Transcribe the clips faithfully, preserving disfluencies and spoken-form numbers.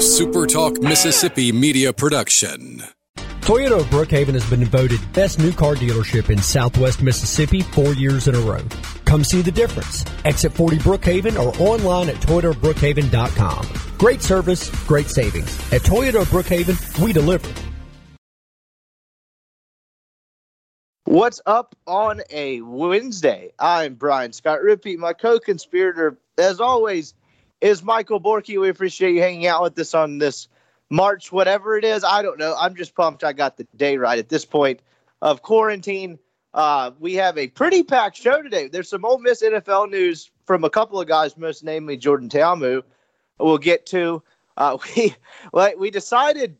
a Super Talk Mississippi media production. Toyota of Brookhaven has been voted best new car dealership in Southwest Mississippi four years in a row. Come see the difference. Exit forty Brookhaven or online at toyota of brookhaven dot com. Great service, great savings. At Toyota of Brookhaven, we deliver. What's up on a Wednesday? I'm Brian Scott Rippey. My co-conspirator, as always, is Michael Borky. We appreciate you hanging out with us on this March, whatever it is. I don't know. I'm just pumped I got the day right at this point of quarantine. Uh, we have a pretty packed show today. There's some Ole Miss N F L news from a couple of guys, most namely Jordan Ta'amu, we'll get to. Uh, we, we decided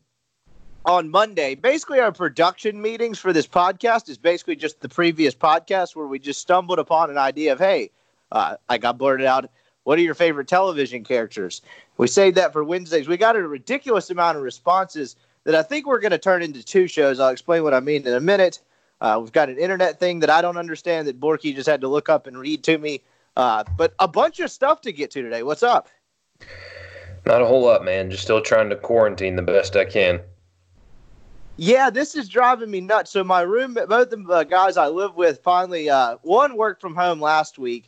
on Monday, basically our production meetings for this podcast is basically just the previous podcast where we just stumbled upon an idea of, hey, uh, I got blurted out, what are your favorite television characters? We saved that for Wednesdays. We got a ridiculous amount of responses that I think we're going to turn into two shows. I'll explain what I mean in a minute. Uh, we've got an internet thing that I don't understand that Borky just had to look up and read to me. Uh, but a bunch of stuff to get to today. What's up? Not a whole lot, man. Just still trying to quarantine the best I can. Yeah, this is driving me nuts. So my roommate, both the guys I live with, finally, uh, one worked from home last week.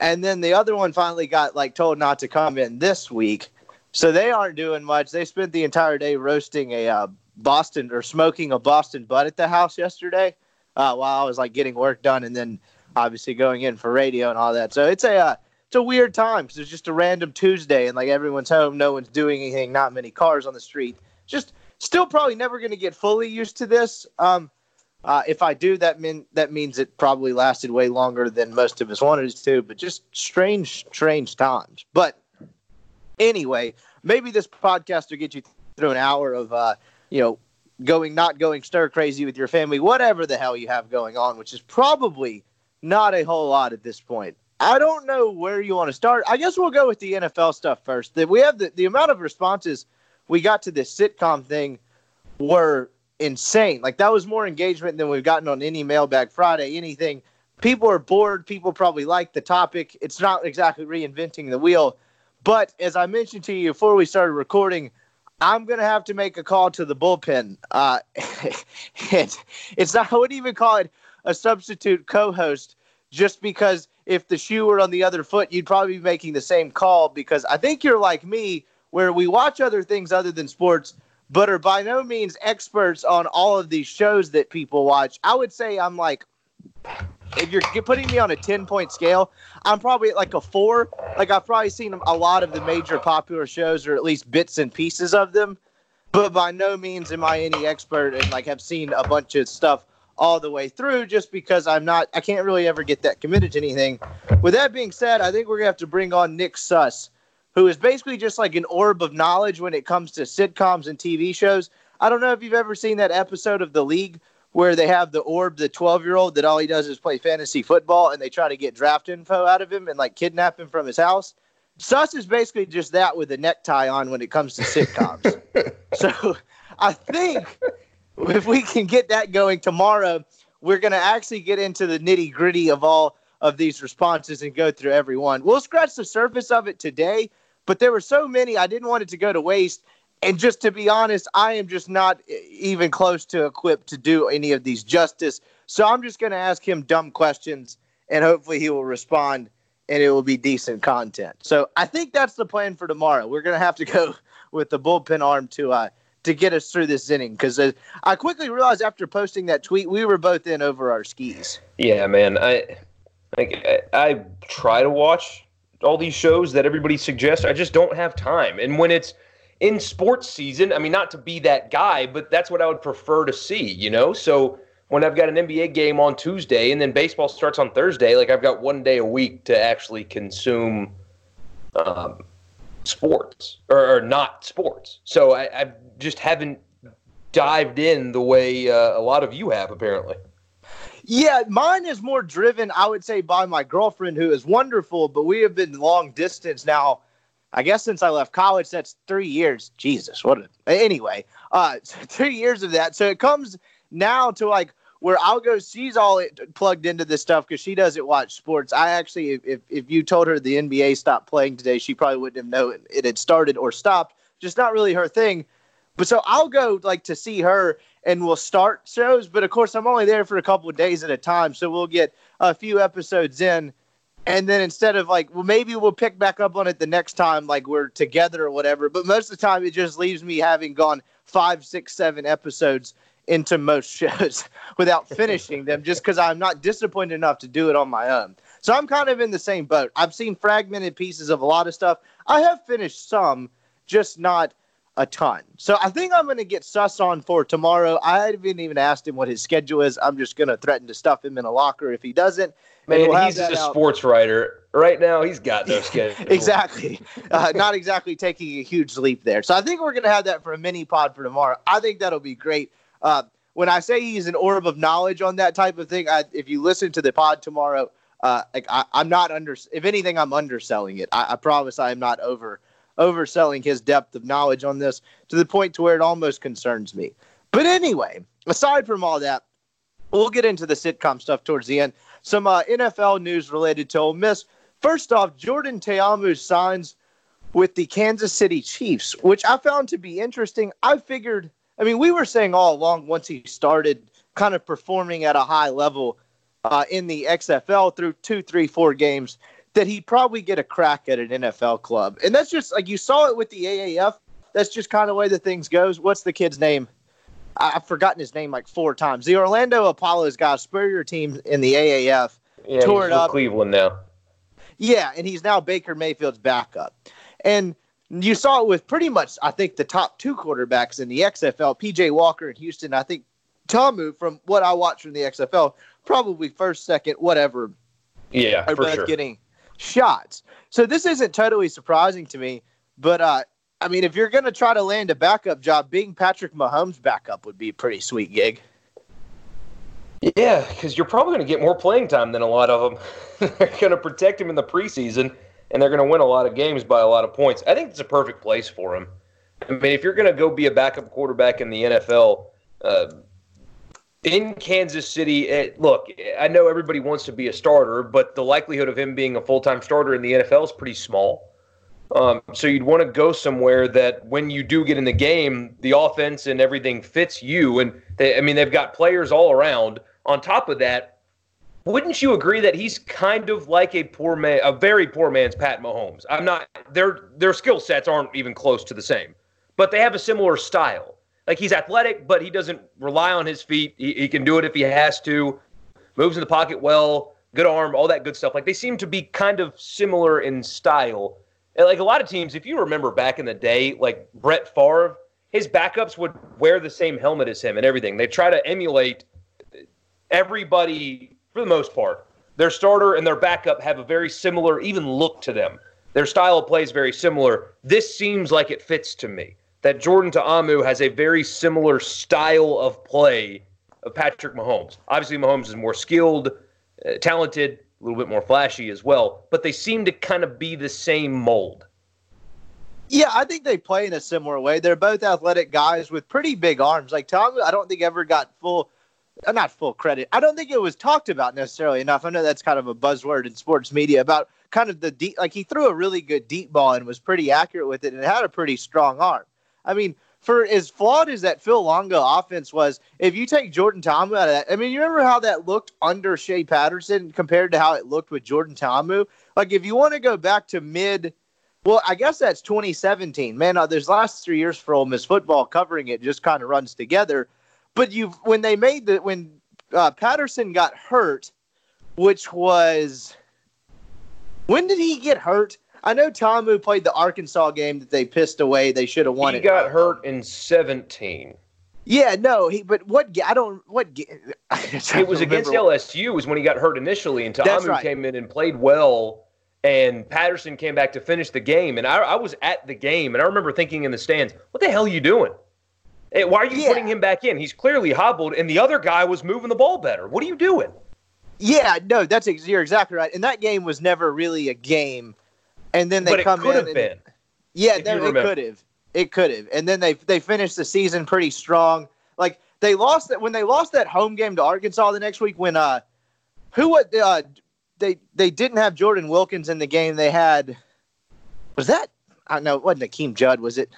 And then the other one finally got like told not to come in this week. So they aren't doing much. They spent the entire day roasting a uh, Boston or smoking a Boston butt at the house yesterday uh, while I was like getting work done and then obviously going in for radio and all that. So it's a uh, it's a weird time because it's just a random Tuesday and like everyone's home. No one's doing anything. Not many cars on the street. Just still probably never going to get fully used to this. Um, Uh, if I do, that mean, that means it probably lasted way longer than most of us wanted it to, but just strange, strange times. But anyway, maybe this podcast will get you through an hour of, uh, you know, going, not going stir crazy with your family, whatever the hell you have going on, which is probably not a whole lot at this point. I don't know where you want to start. I guess we'll go with the N F L stuff first. We have the, the amount of responses we got to this sitcom thing were insane. Like that was more engagement than we've gotten on any Mailbag Friday, anything. People are bored. People probably like the topic. It's not exactly reinventing the wheel. But as I mentioned to you before we started recording, I'm going to have to make a call to the bullpen. Uh, it, it's not, I wouldn't even call it a substitute co-host just because if the shoe were on the other foot, you'd probably be making the same call because I think you're like me where we watch other things other than sports, but are by no means experts on all of these shows that people watch. I would say I'm like, if you're putting me on a ten-point scale, I'm probably at like a four. Like I've probably seen a lot of the major popular shows or at least bits and pieces of them. But by no means am I any expert and like have seen a bunch of stuff all the way through just because I'm not, I can't really ever get that committed to anything. With that being said, I think we're going to have to bring on Nick Suss, who is basically just like an orb of knowledge when it comes to sitcoms and T V shows. I don't know if you've ever seen that episode of The League where they have the orb, the twelve-year-old, that all he does is play fantasy football, and they try to get draft info out of him and, like, kidnap him from his house. Suss is basically just that with a necktie on when it comes to sitcoms. So I think if we can get that going tomorrow, we're going to actually get into the nitty-gritty of all of these responses and go through every one. We'll scratch the surface of it today, but there were so many, I didn't want it to go to waste. And just to be honest, I am just not even close to equipped to do any of these justice. So I'm just going to ask him dumb questions, and hopefully he will respond, and it will be decent content. So I think that's the plan for tomorrow. We're going to have to go with the bullpen arm to uh, to get us through this inning, because uh, I quickly realized after posting that tweet, we were both in over our skis. Yeah, man. I, I, I try to watch all these shows that everybody suggests. I just don't have time. And when it's in sports season, I mean, not to be that guy, but that's what I would prefer to see, you know? So when I've got an N B A game on Tuesday and then baseball starts on Thursday, like I've got one day a week to actually consume um, sports or, or not sports. So I, I just haven't dived in the way uh, a lot of you have apparently. Yeah, mine is more driven, I would say, by my girlfriend, who is wonderful, but we have been long distance now. I guess since I left college, that's three years. Jesus, what a... Anyway, uh, three years of that. So it comes now to, like, where I'll go, she's all plugged into this stuff because she doesn't watch sports. I actually, if if you told her the N B A stopped playing today, she probably wouldn't have known it had started or stopped just not really her thing. But so I'll go like to see her and we'll start shows. But of course, I'm only there for a couple of days at a time. So we'll get a few episodes in. And then instead of like, well, maybe we'll pick back up on it the next time, like we're together or whatever. But most of the time, it just leaves me having gone five, six, seven episodes into most shows without finishing them just because I'm not disciplined enough to do it on my own. So I'm kind of in the same boat. I've seen fragmented pieces of a lot of stuff. I have finished some, just not a ton. So I think I'm going to get Suss on for tomorrow. I haven't even asked him what his schedule is. I'm just going to threaten to stuff him in a locker if he doesn't. Man, we'll he's a out. sports writer. Right now, he's got no schedule. Exactly. Uh, not exactly taking a huge leap there. So I think we're going to have that for a mini pod for tomorrow. I think that'll be great. Uh, when I say he's an orb of knowledge on that type of thing, I, if you listen to the pod tomorrow, uh, like I, I'm not under. If anything, I'm underselling it. I, I promise I am not over overselling his depth of knowledge on this to the point to where it almost concerns me. But anyway, aside from all that, we'll get into the sitcom stuff towards the end. Some uh, N F L news related to Ole Miss. First off, Jordan Ta'amu signs with the Kansas City Chiefs, which I found to be interesting. I figured, I mean, we were saying all along once he started kind of performing at a high level uh, in the X F L through two, three, four games that he'd probably get a crack at an N F L club. And that's just like you saw it with the A A F. That's just kind of the way that things goes. What's the kid's name? I've forgotten his name like four times. The Orlando Apollos guy, superior team in the A A F, yeah, tore he's it up. Cleveland now. Yeah, and he's now Baker Mayfield's backup. And you saw it with pretty much, I think, the top two quarterbacks in the X F L, P J Walker in Houston. I think Tomu, from what I watched from the X F L, probably first, second, whatever. Yeah, are for both sure. getting shots. So this isn't totally surprising to me, but uh, I mean, if you're going to try to land a backup job, being Patrick Mahomes' backup would be a pretty sweet gig. Yeah, because you're probably going to get more playing time than a lot of them. They're going to protect him in the preseason, and they're going to win a lot of games by a lot of points. I think it's a perfect place for him. I mean, if you're going to go be a backup quarterback in the N F L, uh, in Kansas City, it, look, I know everybody wants to be a starter, but the likelihood of him being a full-time starter in the N F L is pretty small. Um, so you'd want to go somewhere that when you do get in the game, the offense and everything fits you. And they, I mean, they've got players all around. On top of that, wouldn't you agree that he's kind of like a poor man, a very poor man's Pat Mahomes? I'm not. Their their skill sets aren't even close to the same, but they have a similar style. Like he's athletic, but he doesn't rely on his feet. He, he can do it if he has to. Moves in the pocket well, good arm, all that good stuff. Like they seem to be kind of similar in style. And like a lot of teams, if you remember back in the day, like Brett Favre, his backups would wear the same helmet as him and everything. They try to emulate everybody for the most part. Their starter and their backup have a very similar even look to them. Their style of play is very similar. This seems like it fits to me that Jordan Ta'amu has a very similar style of play of Patrick Mahomes. Obviously, Mahomes is more skilled, uh, talented, a little bit more flashy as well, but they seem to kind of be the same mold. Yeah, I think they play in a similar way. They're both athletic guys with pretty big arms. Like Tom, I don't think ever got full, not full credit. I don't think it was talked about necessarily enough. I know that's kind of a buzzword in sports media about kind of the deep, like he threw a really good deep ball and was pretty accurate with it and had a pretty strong arm. I mean, for as flawed as that Phil Longo offense was, if you take Jordan Ta'amu out of that, I mean, you remember how that looked under Shea Patterson compared to how it looked with Jordan Ta'amu? Like, if you want to go back to mid, well, I guess that's twenty seventeen. Man, uh, those last three years for Ole Miss football covering it just kind of runs together. But you, when they made the, when uh, Patterson got hurt, which was, when did he get hurt? I know Ta'amu played the Arkansas game that they pissed away. They should have won he it. He got hurt in seventeen. Yeah, no, he. But what? I don't. What? I don't it was against what. L S U was when he got hurt initially, and Ta'amu right. came in and played well, and Patterson came back to finish the game. And I, I was at the game, and I remember thinking in the stands, "What the hell are you doing? Hey, why are you yeah. putting him back in? He's clearly hobbled, and the other guy was moving the ball better. What are you doing?" Yeah, no, that's you're exactly right. And that game was never really a game. And then they but come it could in. Have and, been, yeah, there, it could have. It could have. And then they they finished the season pretty strong. Like they lost that when they lost that home game to Arkansas the next week. When uh, who uh, they they didn't have Jordan Wilkins in the game. They had was that I don't know. It wasn't Akeem Judd, was it?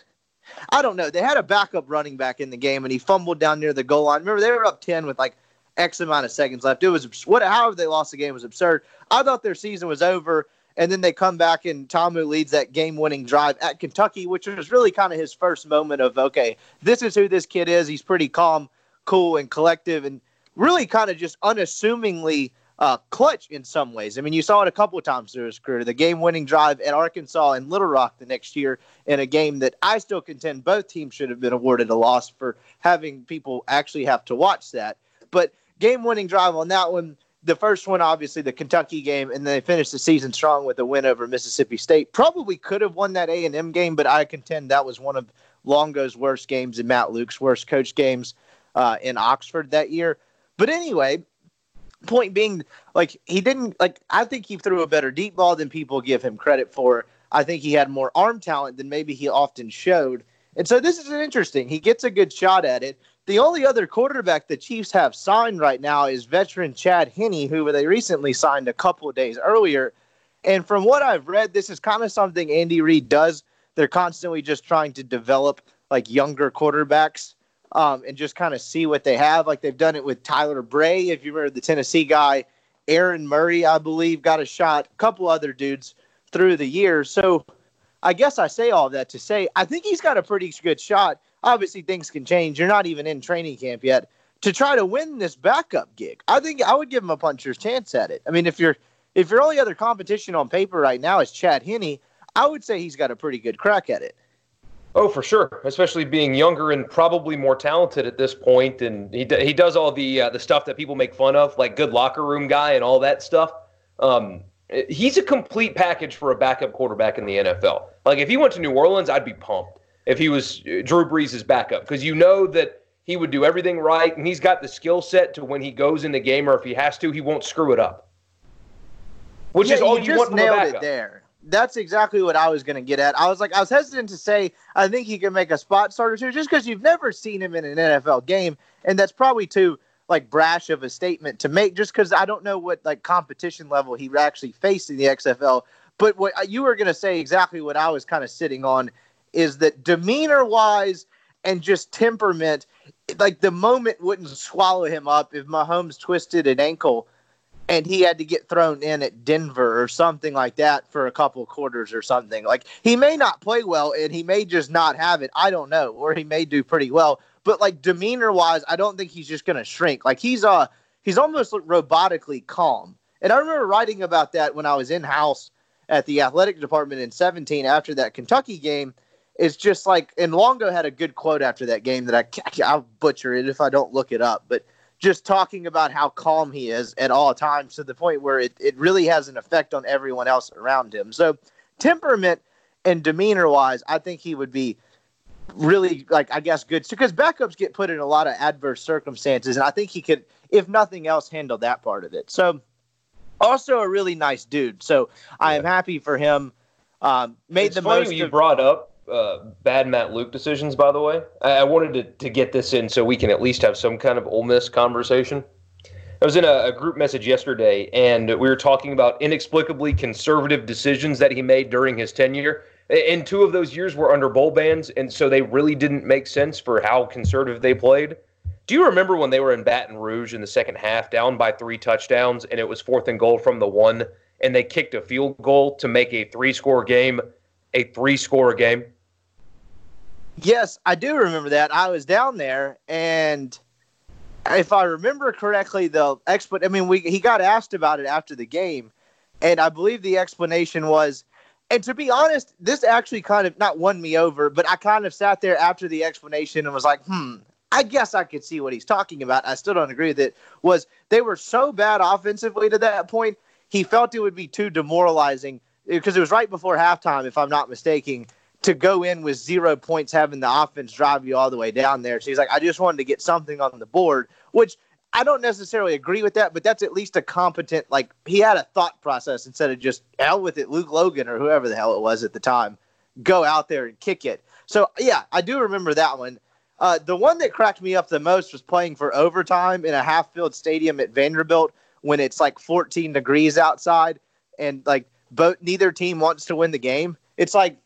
I don't know. They had a backup running back in the game, and he fumbled down near the goal line. Remember, they were up ten with like X amount of seconds left. It was what? However they lost the game was absurd. I thought their season was over, and then they come back, and Ta'amu leads that game-winning drive at Kentucky, which was really kind of his first moment of, okay, this is who this kid is. He's pretty calm, cool, and collective, and really kind of just unassumingly uh, clutch in some ways. I mean, you saw it a couple of times through his career, the game-winning drive at Arkansas and Little Rock the next year in a game that I still contend both teams should have been awarded a loss for having people actually have to watch that. But game-winning drive on that one, the first one, obviously, the Kentucky game, and they finished the season strong with a win over Mississippi State. Probably could have won that A and M game, but I contend that was one of Longo's worst games and Matt Luke's worst coach games uh, in Oxford that year. But anyway, point being, like, he didn't, like, I think he threw a better deep ball than people give him credit for. I think he had more arm talent than maybe he often showed. And so this is interesting. He gets a good shot at it. The only other quarterback the Chiefs have signed right now is veteran Chad Henne, who they recently signed a couple of days earlier. And from what I've read, this is kind of something Andy Reid does. They're constantly just trying to develop like younger quarterbacks um, and just kind of see what they have. Like they've done it with Tyler Bray, if you remember the Tennessee guy, Aaron Murray, I believe, got a shot, a couple other dudes through the year. So I guess I say all that to say I think he's got a pretty good shot. Obviously, things can change. You're not even in training camp yet to try to win this backup gig. I think I would give him a puncher's chance at it. I mean, if you're if your only other competition on paper right now is Chad Henne, I would say he's got a pretty good crack at it. Oh, for sure, especially being younger and probably more talented at this point. And he he does all the uh, the stuff that people make fun of, like good locker room guy and all that stuff. Um, he's a complete package for a backup quarterback in the N F L. Like if he went to New Orleans, I'd be pumped. If he was Drew Brees' backup, because you know that he would do everything right, and he's got the skill set to when he goes in the game, or if he has to, he won't screw it up. Which yeah, is all you, you just want from a backup. Nailed it there. That's exactly what I was going to get at. I was like, I was hesitant to say I think he can make a spot starter too, just because you've never seen him in an N F L game, and that's probably too like brash of a statement to make, just because I don't know what like competition level he actually faced in the X F L. But what you were going to say exactly what I was kind of sitting on. Is that demeanor-wise and just temperament, like the moment wouldn't swallow him up if Mahomes twisted an ankle and he had to get thrown in at Denver or something like that for a couple quarters or something. Like he may not play well and he may just not have it. I don't know. Or he may do pretty well. But like demeanor-wise, I don't think he's just going to shrink. Like he's uh, he's almost robotically calm. And I remember writing about that when I was in-house at the athletic department in seventeen after that Kentucky game. It's just like, and Longo had a good quote after that game that I, I'll butcher it if I don't look it up, but just talking about how calm he is at all times to the point where it, it really has an effect on everyone else around him. So temperament and demeanor-wise, I think he would be really, like I guess, good. Because backups get put in a lot of adverse circumstances, and I think he could, if nothing else, handle that part of it. So also a really nice dude. So I am happy for him. Um, made it's the funny most you of, brought up. Uh, bad Matt Luke decisions, by the way. I, I wanted to, to get this in so we can at least have some kind of Ole Miss conversation. I was in a, a group message yesterday, and we were talking about inexplicably conservative decisions that he made during his tenure. And two of those years were under bowl bans, and so they really didn't make sense for how conservative they played. Do you remember when they were in Baton Rouge in the second half, down by three touchdowns, and it was fourth and goal from the one, and they kicked a field goal to make a three-score game a three-score game? Yes, I do remember that. I was down there, and if I remember correctly, the expl- I mean, we he got asked about it after the game, and I believe the explanation was, and to be honest, this actually kind of not won me over, but I kind of sat there after the explanation and was like, hmm, I guess I could see what he's talking about. I still don't agree with it. Was they were so bad offensively to that point, he felt it would be too demoralizing because it was right before halftime, if I'm not mistaken, to go in with zero points, having the offense drive you all the way down there. So he's like, I just wanted to get something on the board, which I don't necessarily agree with that, but that's at least a competent, like he had a thought process instead of just hell with it, Luke Logan or whoever the hell it was at the time, go out there and kick it. So yeah, I do remember that one. Uh, the one that cracked me up the most was playing for overtime in a half-filled stadium at Vanderbilt when it's like fourteen degrees outside and like both neither team wants to win the game. It's like,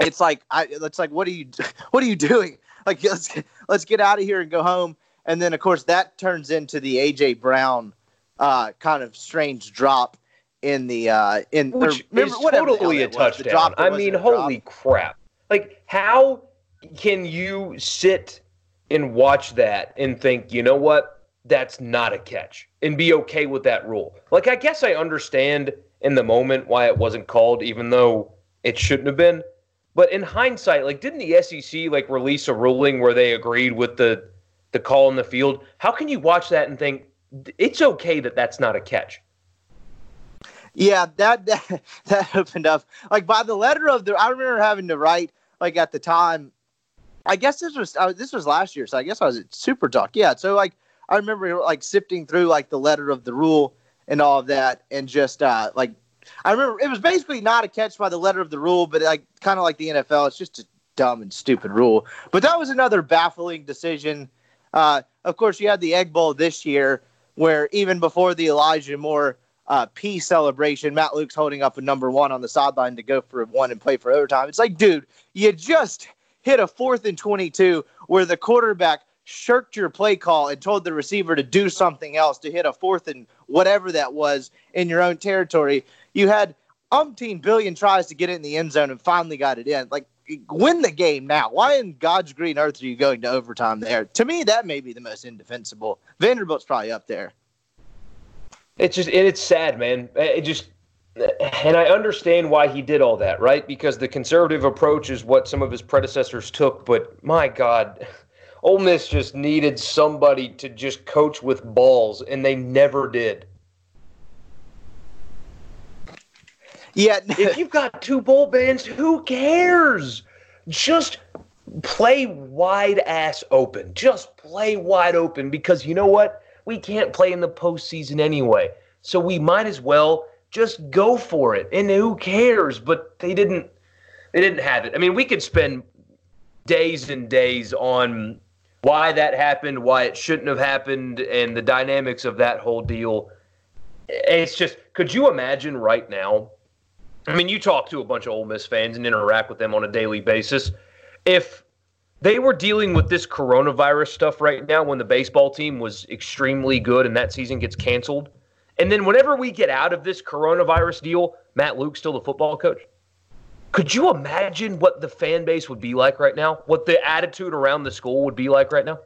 it's like I, it's like what are you what are you doing? Like let's let's get out of here and go home. And then of course that turns into the A J Brown uh, kind of strange drop in the uh, in which or, remember, is totally a touchdown. Drop, I mean, holy drop. crap! Like how can you sit and watch that and think, you know what, that's not a catch, and be okay with that rule? Like I guess I understand in the moment why it wasn't called, even though it shouldn't have been. But in hindsight, like, didn't the S E C, like, release a ruling where they agreed with the the call in the field? How can you watch that and think, it's okay that that's not a catch? Yeah, that that, that opened up. Like, by the letter of the – I remember having to write, like, at the time. I guess this was I, this was last year, so I guess I was at Super Talk. Yeah, so, like, I remember, like, sifting through, like, the letter of the rule and all of that and just, uh, like – I remember it was basically not a catch by the letter of the rule, but like kind of like the N F L, it's just a dumb and stupid rule. But that was another baffling decision. Uh, of course, you had the Egg Bowl this year, where even before the Elijah Moore uh, P celebration, Matt Luke's holding up a number one on the sideline to go for one and play for overtime. It's like, dude, you just hit a fourth and twenty-two where the quarterback shirked your play call and told the receiver to do something else to hit a fourth and whatever that was in your own territory. You had umpteen billion tries to get it in the end zone and finally got it in. Like, win the game now. Why in God's green earth are you going to overtime there? To me, that may be the most indefensible. Vanderbilt's probably up there. It's just, it's sad, man. It just, and I understand why he did all that, right? Because the conservative approach is what some of his predecessors took. But my God, Ole Miss just needed somebody to just coach with balls, and they never did. Yeah, if you've got two bowl bans, who cares? Just play wide ass open. Just play wide open because you know what? We can't play in the postseason anyway. So we might as well just go for it. And who cares? But they didn't they didn't have it. I mean, we could spend days and days on why that happened, why it shouldn't have happened, and the dynamics of that whole deal. It's just, could you imagine right now? I mean, you talk to a bunch of Ole Miss fans and interact with them on a daily basis. If they were dealing with this coronavirus stuff right now when the baseball team was extremely good and that season gets canceled, and then whenever we get out of this coronavirus deal, Matt Luke's still the football coach, could you imagine what the fan base would be like right now? What the attitude around the school would be like right now?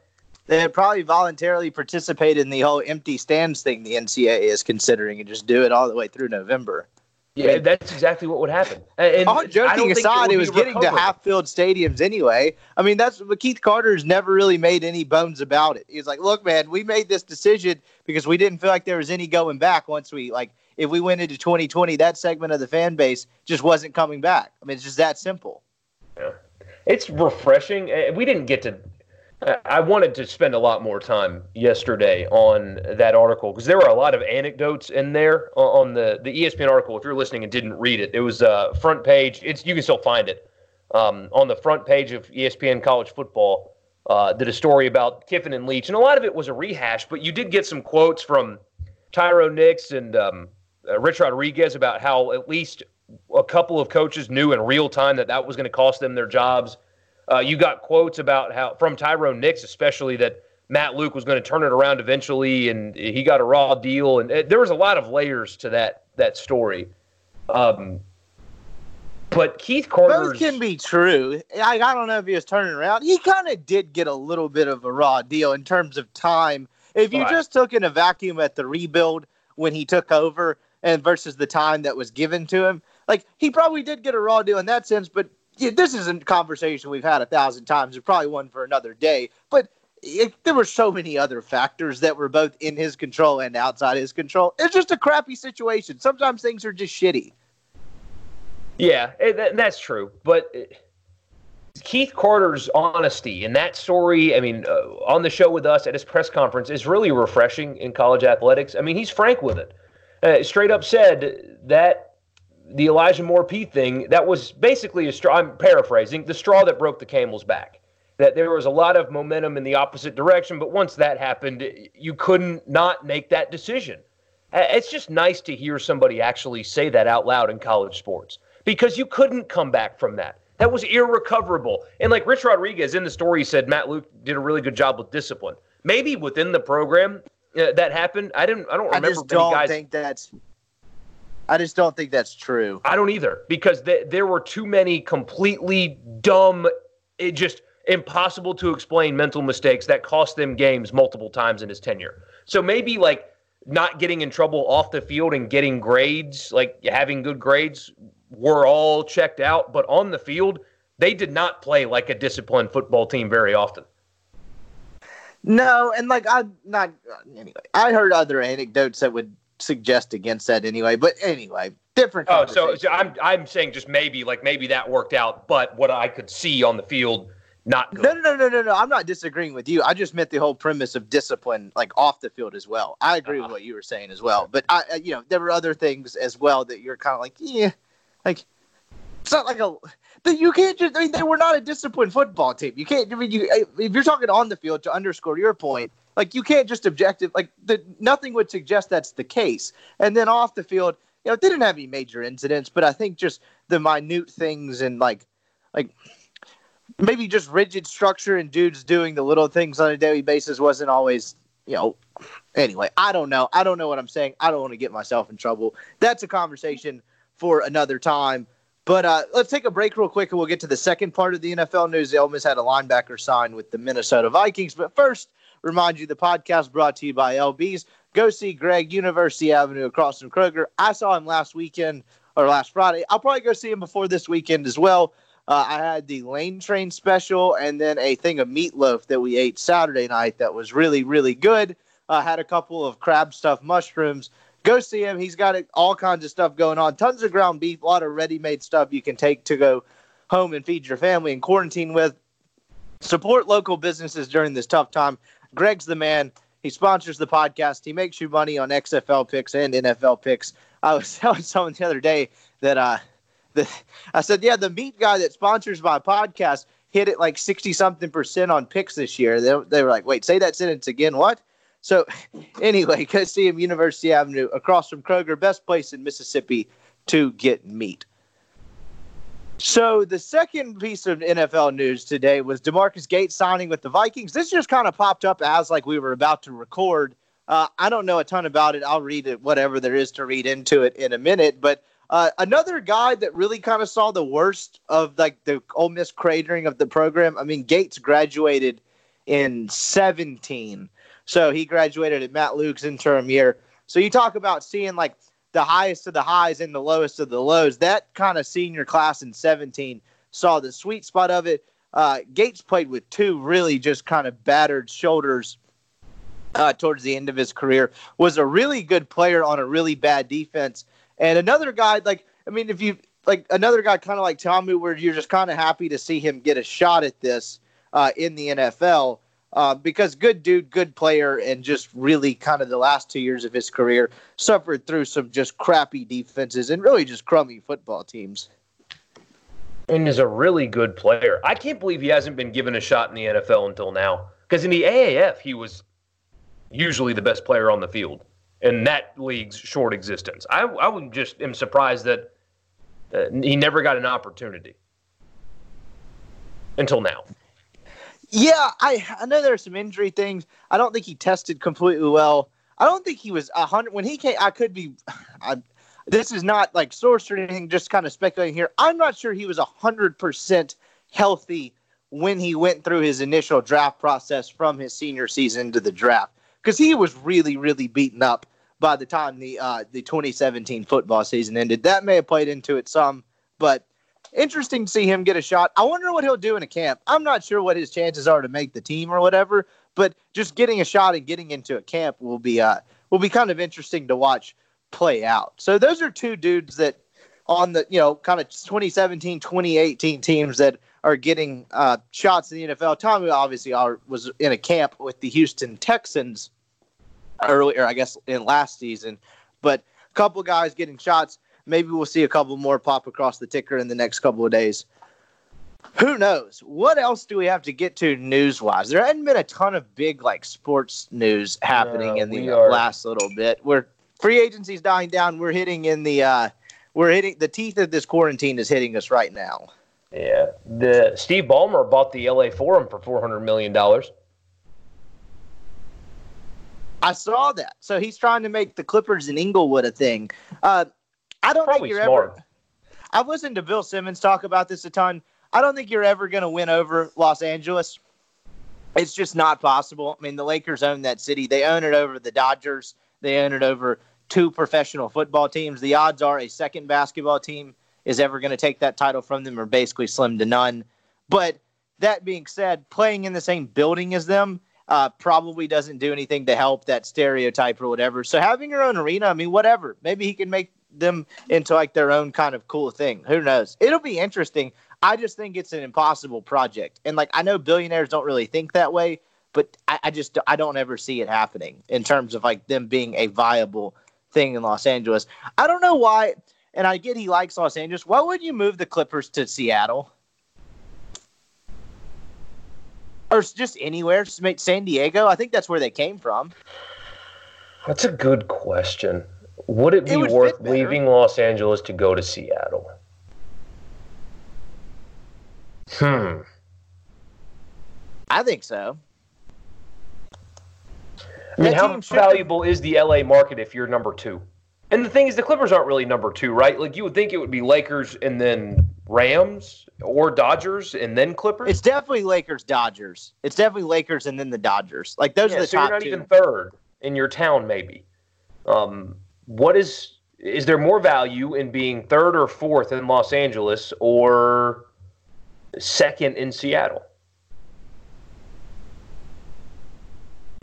They'd probably voluntarily participate in the whole empty stands thing the N C double A is considering and just do it all the way through November. Yeah, that's exactly what would happen. And all joking aside, it was getting to half-filled stadiums anyway. I mean, that's what Keith Carter's never really made any bones about it. He's like, look, man, we made this decision because we didn't feel like there was any going back once we, like, if we went into twenty twenty, that segment of the fan base just wasn't coming back. I mean, it's just that simple. Yeah. It's refreshing. We didn't get to – I wanted to spend a lot more time yesterday on that article because there were a lot of anecdotes in there on the, the E S P N article. If you're listening and didn't read it, it was uh, front page. It's you can still find it. Um, on the front page of E S P N College Football, uh, did a story about Kiffin and Leach, and a lot of it was a rehash, but you did get some quotes from Tyro Nix and um, uh, Rich Rodriguez about how at least a couple of coaches knew in real time that that was going to cost them their jobs. Uh, you got quotes about how from Tyro Nix, especially, that Matt Luke was going to turn it around eventually, and he got a raw deal. And it, there was a lot of layers to that that story. Um, but Keith Carter both can be true. I, I don't know if he was turning around. He kind of did get a little bit of a raw deal in terms of time. If you right. just took in a vacuum at the rebuild when he took over and versus the time that was given to him, like he probably did get a raw deal in that sense, but. Yeah, this is a conversation we've had a thousand times. It's probably one for another day. But it, there were so many other factors that were both in his control and outside his control. It's just a crappy situation. Sometimes things are just shitty. Yeah, it, that's true. But Keith Carter's honesty in that story, I mean, uh, on the show with us at his press conference is really refreshing in college athletics. I mean, he's frank with it. Uh, straight up said that the Elijah Moore P thing, that was basically a straw, I'm paraphrasing, the straw that broke the camel's back. That there was a lot of momentum in the opposite direction, but once that happened, you couldn't not make that decision. It's just nice to hear somebody actually say that out loud in college sports because you couldn't come back from that. That was irrecoverable. And like Rich Rodriguez in the story said, Matt Luke did a really good job with discipline. Maybe within the program uh, that happened. I didn't. I don't remember. I just don't guys. think that's. I just don't think that's true. I don't either, because th- there were too many completely dumb, it just impossible to explain mental mistakes that cost them games multiple times in his tenure. So maybe like not getting in trouble off the field and getting grades, like having good grades, were all checked out, but on the field, they did not play like a disciplined football team very often. No, and like I'm not anyway. I heard other anecdotes that would suggest against that anyway, but anyway, different. Oh, so, so I'm I'm saying just maybe like maybe that worked out, but what I could see on the field, not good. No, no, no, no, no, no. I'm not disagreeing with you. I just meant the whole premise of discipline, like off the field as well. I agree uh-huh. with what you were saying as well, but I, you know, there were other things as well that you're kind of like, yeah. Like, it's not like a – you can't just – I mean, they were not a disciplined football team. You can't – I mean, you, if you're talking on the field, to underscore your point, like, you can't just objective – like, the, nothing would suggest that's the case. And then off the field, you know, they didn't have any major incidents, but I think just the minute things and, like, like maybe just rigid structure and dudes doing the little things on a daily basis wasn't always – you know, anyway, I don't know. I don't know what I'm saying. I don't want to get myself in trouble. That's a conversation – for another time. But uh, let's take a break real quick, and we'll get to the second part of the N F L news. They almost had a linebacker sign with the Minnesota Vikings. But first, remind you, the podcast brought to you by L B's. Go see Greg, University Avenue across from Kroger. I saw him last weekend, or last Friday. I'll probably go see him before this weekend as well. Uh, I had the Lane Train special and then a thing of meatloaf that we ate Saturday night that was really, really good. I uh, had a couple of crab stuffed mushrooms. Go see him. He's got all kinds of stuff going on. Tons of ground beef, a lot of ready-made stuff you can take to go home and feed your family and quarantine with. Support local businesses during this tough time. Greg's the man. He sponsors the podcast. He makes you money on X F L picks and N F L picks. I was telling someone the other day that uh, the, I said, yeah, the meat guy that sponsors my podcast hit it like sixty-something percent on picks this year. They, they were like, wait, say that sentence again, what? So, anyway, go see him, University Avenue, across from Kroger, best place in Mississippi to get meat. So, the second piece of N F L news today was DeMarcus Gates signing with the Vikings. This just kind of popped up as like we were about to record. Uh, I don't know a ton about it. I'll read it, whatever there is to read into it in a minute. But uh, another guy that really kind of saw the worst of like the Ole Miss cratering of the program. I mean, Gates graduated in seventeen. So he graduated at Matt Luke's interim year. So you talk about seeing like the highest of the highs and the lowest of the lows. That kind of senior class in seventeen saw the sweet spot of it. Uh, Gates played with two really just kind of battered shoulders uh, towards the end of his career. Was a really good player on a really bad defense. And another guy, like, I mean, if you like another guy kind of like Ta'amu, where you're just kind of happy to see him get a shot at this uh, in the N F L. Uh, because good dude, good player, and just really kind of the last two years of his career suffered through some just crappy defenses and really just crummy football teams. And is a really good player. I can't believe he hasn't been given a shot in the N F L until now. Because in the A A F, he was usually the best player on the field in that league's short existence. I, I would just am surprised that uh, he never got an opportunity until now. Yeah, I, I know there's some injury things. I don't think he tested completely well. I don't think he was one hundred. When he came, I could be I, – this is not like source or anything, just kind of speculating here. I'm not sure he was one hundred percent healthy when he went through his initial draft process from his senior season to the draft, because he was really, really beaten up by the time the uh, the twenty seventeen football season ended. That may have played into it some, but – interesting to see him get a shot. I wonder what he'll do in a camp. I'm not sure what his chances are to make the team or whatever, but just getting a shot and getting into a camp will be uh, will be kind of interesting to watch play out. So those are two dudes that on the, you know, kind of twenty seventeen, twenty eighteen teams that are getting uh, shots in the N F L. Tommy obviously was in a camp with the Houston Texans earlier, I guess, in last season, but a couple guys getting shots. Maybe we'll see a couple more pop across the ticker in the next couple of days. Who knows? What else do we have to get to news-wise? There hadn't been a ton of big, like, sports news happening no, in the are... last little bit. We're free agency's dying down. We're hitting in the uh, we're hitting the teeth of this quarantine is hitting us right now. Yeah. The Steve Ballmer bought the L A Forum for four hundred million dollars. I saw that. So he's trying to make the Clippers in Inglewood a thing. Uh, I don't Probably think you're smart. ever. I've listened to Bill Simmons talk about this a ton. I don't think you're ever going to win over Los Angeles. It's just not possible. I mean, the Lakers own that city. They own it over the Dodgers. They own it over two professional football teams. The odds are a second basketball team is ever going to take that title from them are basically slim to none. But that being said, playing in the same building as them uh, probably doesn't do anything to help that stereotype or whatever. So having your own arena, I mean, whatever. Maybe he can make them into like their own kind of cool thing. Who knows? It'll be interesting. I just think it's an impossible project. And like, I know billionaires don't really think that way, but I, I just, I don't ever see it happening in terms of like them being a viable thing in Los Angeles. I don't know why. And I get he likes Los Angeles. Why would you move the Clippers to Seattle? Or just anywhere, just make San Diego? I think that's where they came from. That's a good question. Would it be it would worth leaving Los Angeles to go to Seattle? Hmm. I think so. I mean, that how valuable be- is the L A market if you're number two? And the thing is, the Clippers aren't really number two, right? Like, you would think it would be Lakers and then Rams or Dodgers and then Clippers. It's definitely Lakers, Dodgers. It's definitely Lakers and then the Dodgers. Like, those yeah, are the so top two. So you're not two. even third in your town, maybe. Um, what is – is there more value in being third or fourth in Los Angeles or second in Seattle?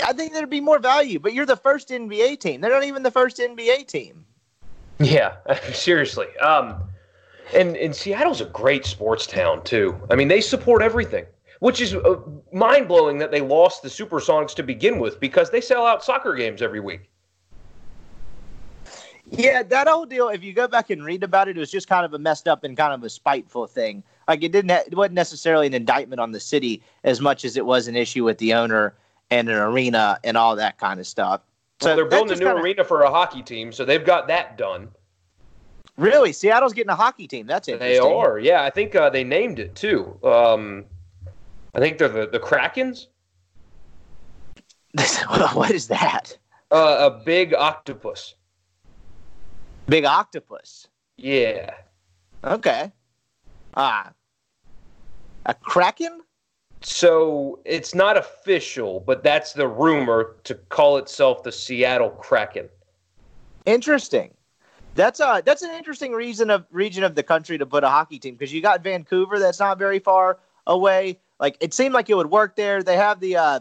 I think there'd be more value, but you're the first N B A team. They're not even the first N B A team. Yeah, seriously. Um, and, and Seattle's a great sports town, too. I mean, they support everything, which is uh, mind-blowing that they lost the Supersonics to begin with because they sell out soccer games every week. Yeah, that whole deal, if you go back and read about it, it was just kind of a messed up and kind of a spiteful thing. Like, it didn't ha- it wasn't necessarily an indictment on the city as much as it was an issue with the owner and an arena and all that kind of stuff. So well, they're building a new kinda... arena for a hockey team, so they've got that done. Really? Seattle's getting a hockey team. That's interesting. They are, yeah. I think uh, they named it, too. Um, I think they're the, the Krakens. What is that? Uh, a big octopus. Big octopus? Yeah. Okay. Ah. A Kraken? So it's not official, but that's the rumor to call itself the Seattle Kraken. Interesting. That's a that's an interesting reason of region of the country to put a hockey team because you got Vancouver that's not very far away. Like it seemed like it would work there. They have the uh,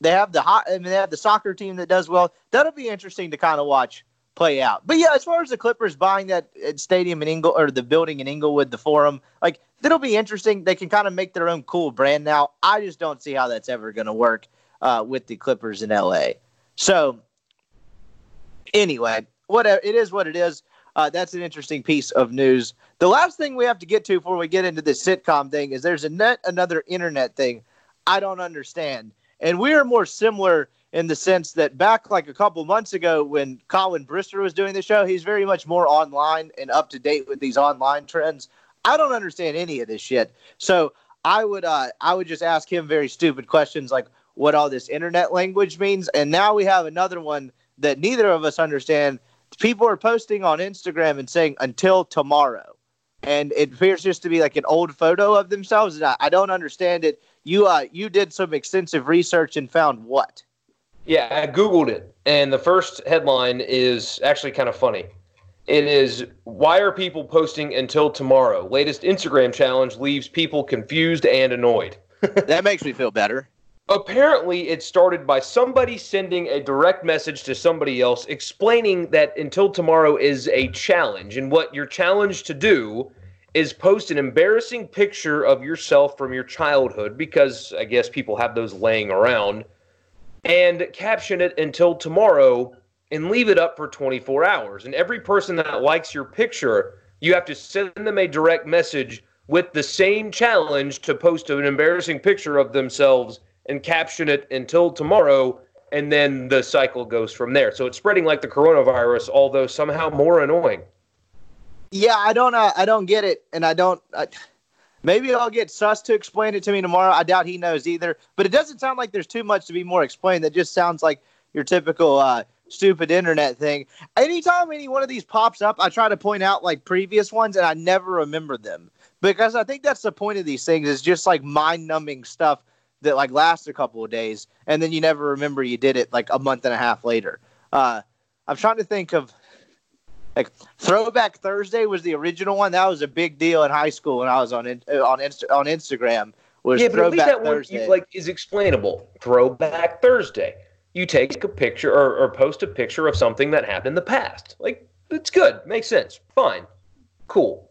they have the hot I mean, they have the soccer team that does well. That'll be interesting to kind of watch play out. But yeah, as far as the Clippers buying that stadium in Ingle or the building in Inglewood, the Forum, like. It'll be interesting. They can kind of make their own cool brand now. I just don't see how that's ever going to work uh, with the Clippers in L A. So, anyway, whatever it is, what it is. Uh, that's an interesting piece of news. The last thing we have to get to before we get into this sitcom thing is there's a net another internet thing I don't understand, and we are more similar in the sense that back like a couple months ago when Colin Brister was doing the show, he's very much more online and up to date with these online trends. I don't understand any of this shit. So I would uh, I would just ask him very stupid questions like what all this internet language means. And now we have another one that neither of us understand. People are posting on Instagram and saying until tomorrow. And it appears just to be like an old photo of themselves. And I, I don't understand it. You uh, you did some extensive research and found what? Yeah, I Googled it. And the first headline is actually kind of funny. It is, why are people posting until tomorrow? Latest Instagram challenge leaves people confused and annoyed. That makes me feel better. Apparently, it started by somebody sending a direct message to somebody else explaining that until tomorrow is a challenge. And what you're challenged to do is post an embarrassing picture of yourself from your childhood, because I guess people have those laying around, and caption it until tomorrow and leave it up for twenty-four hours. And every person that likes your picture, you have to send them a direct message with the same challenge to post an embarrassing picture of themselves and caption it until tomorrow, and then the cycle goes from there. So it's spreading like the coronavirus, although somehow more annoying. Yeah, I don't uh, I don't get it, and I don't... I, Maybe I'll get Suss to explain it to me tomorrow. I doubt he knows either. But it doesn't sound like there's too much to be more explained. That just sounds like your typical uh, stupid internet thing. Anytime any one of these pops up, I try to point out like previous ones, and I never remember them. Because I think that's the point of these things, is just like mind-numbing stuff that like lasts a couple of days, and then you never remember you did it like a month and a half later. Uh, I'm trying to think of... Like Throwback Thursday was the original one. That was a big deal in high school when I was on in, on Insta, on Instagram. Was yeah, but Throwback at least that Thursday. One you, like is explainable. Throwback Thursday. You take a picture or, or post a picture of something that happened in the past. Like it's good, makes sense, fine, cool.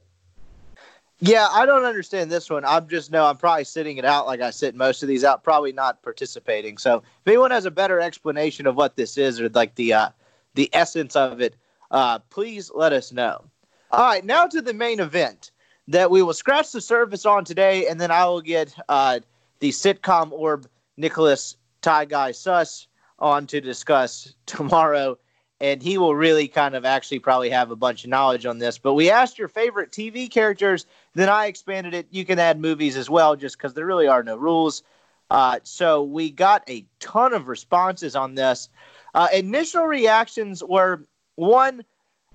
Yeah, I don't understand this one. I'm just no. I'm probably sitting it out like I sit most of these out. Probably not participating. So if anyone has a better explanation of what this is or like the uh, the essence of it. Uh, please let us know. All right, now to the main event that we will scratch the surface on today, and then I will get uh, the sitcom orb Nicholas Tie Guy Suss on to discuss tomorrow, and he will really kind of actually probably have a bunch of knowledge on this. But we asked your favorite T V characters, then I expanded it. You can add movies as well, just because there really are no rules. Uh, so we got a ton of responses on this. Uh, initial reactions were... One,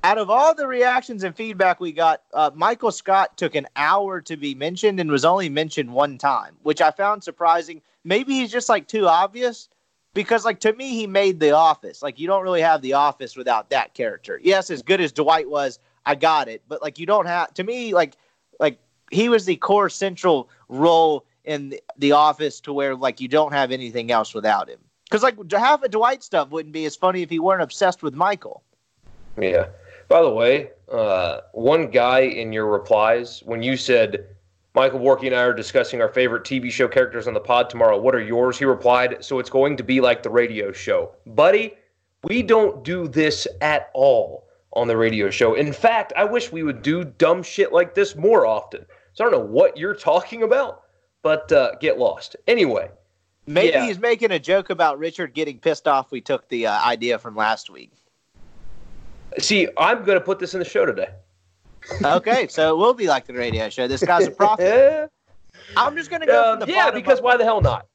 out of all the reactions and feedback we got, uh, Michael Scott took an hour to be mentioned and was only mentioned one time, which I found surprising. Maybe he's just, like, too obvious because, like, to me, he made The Office. Like, you don't really have The Office without that character. Yes, as good as Dwight was, I got it. But, like, you don't have – to me, like, like he was the core central role in the, the Office to where, like, you don't have anything else without him. Because, like, half of Dwight's stuff wouldn't be as funny if he weren't obsessed with Michael. Yeah. By the way, uh, one guy in your replies, when you said, Michael Borky and I are discussing our favorite T V show characters on the pod tomorrow, what are yours? He replied, so it's going to be like the radio show. Buddy, we don't do this at all on the radio show. In fact, I wish we would do dumb shit like this more often. So I don't know what you're talking about, but uh, get lost. Anyway. Maybe yeah. He's making a joke about Richard getting pissed off we took the uh, idea from last week. See, I'm going to put this in the show today. Okay, so it will be like the radio show. This guy's a prophet. I'm just going to go um, from the Yeah, because why the hell not?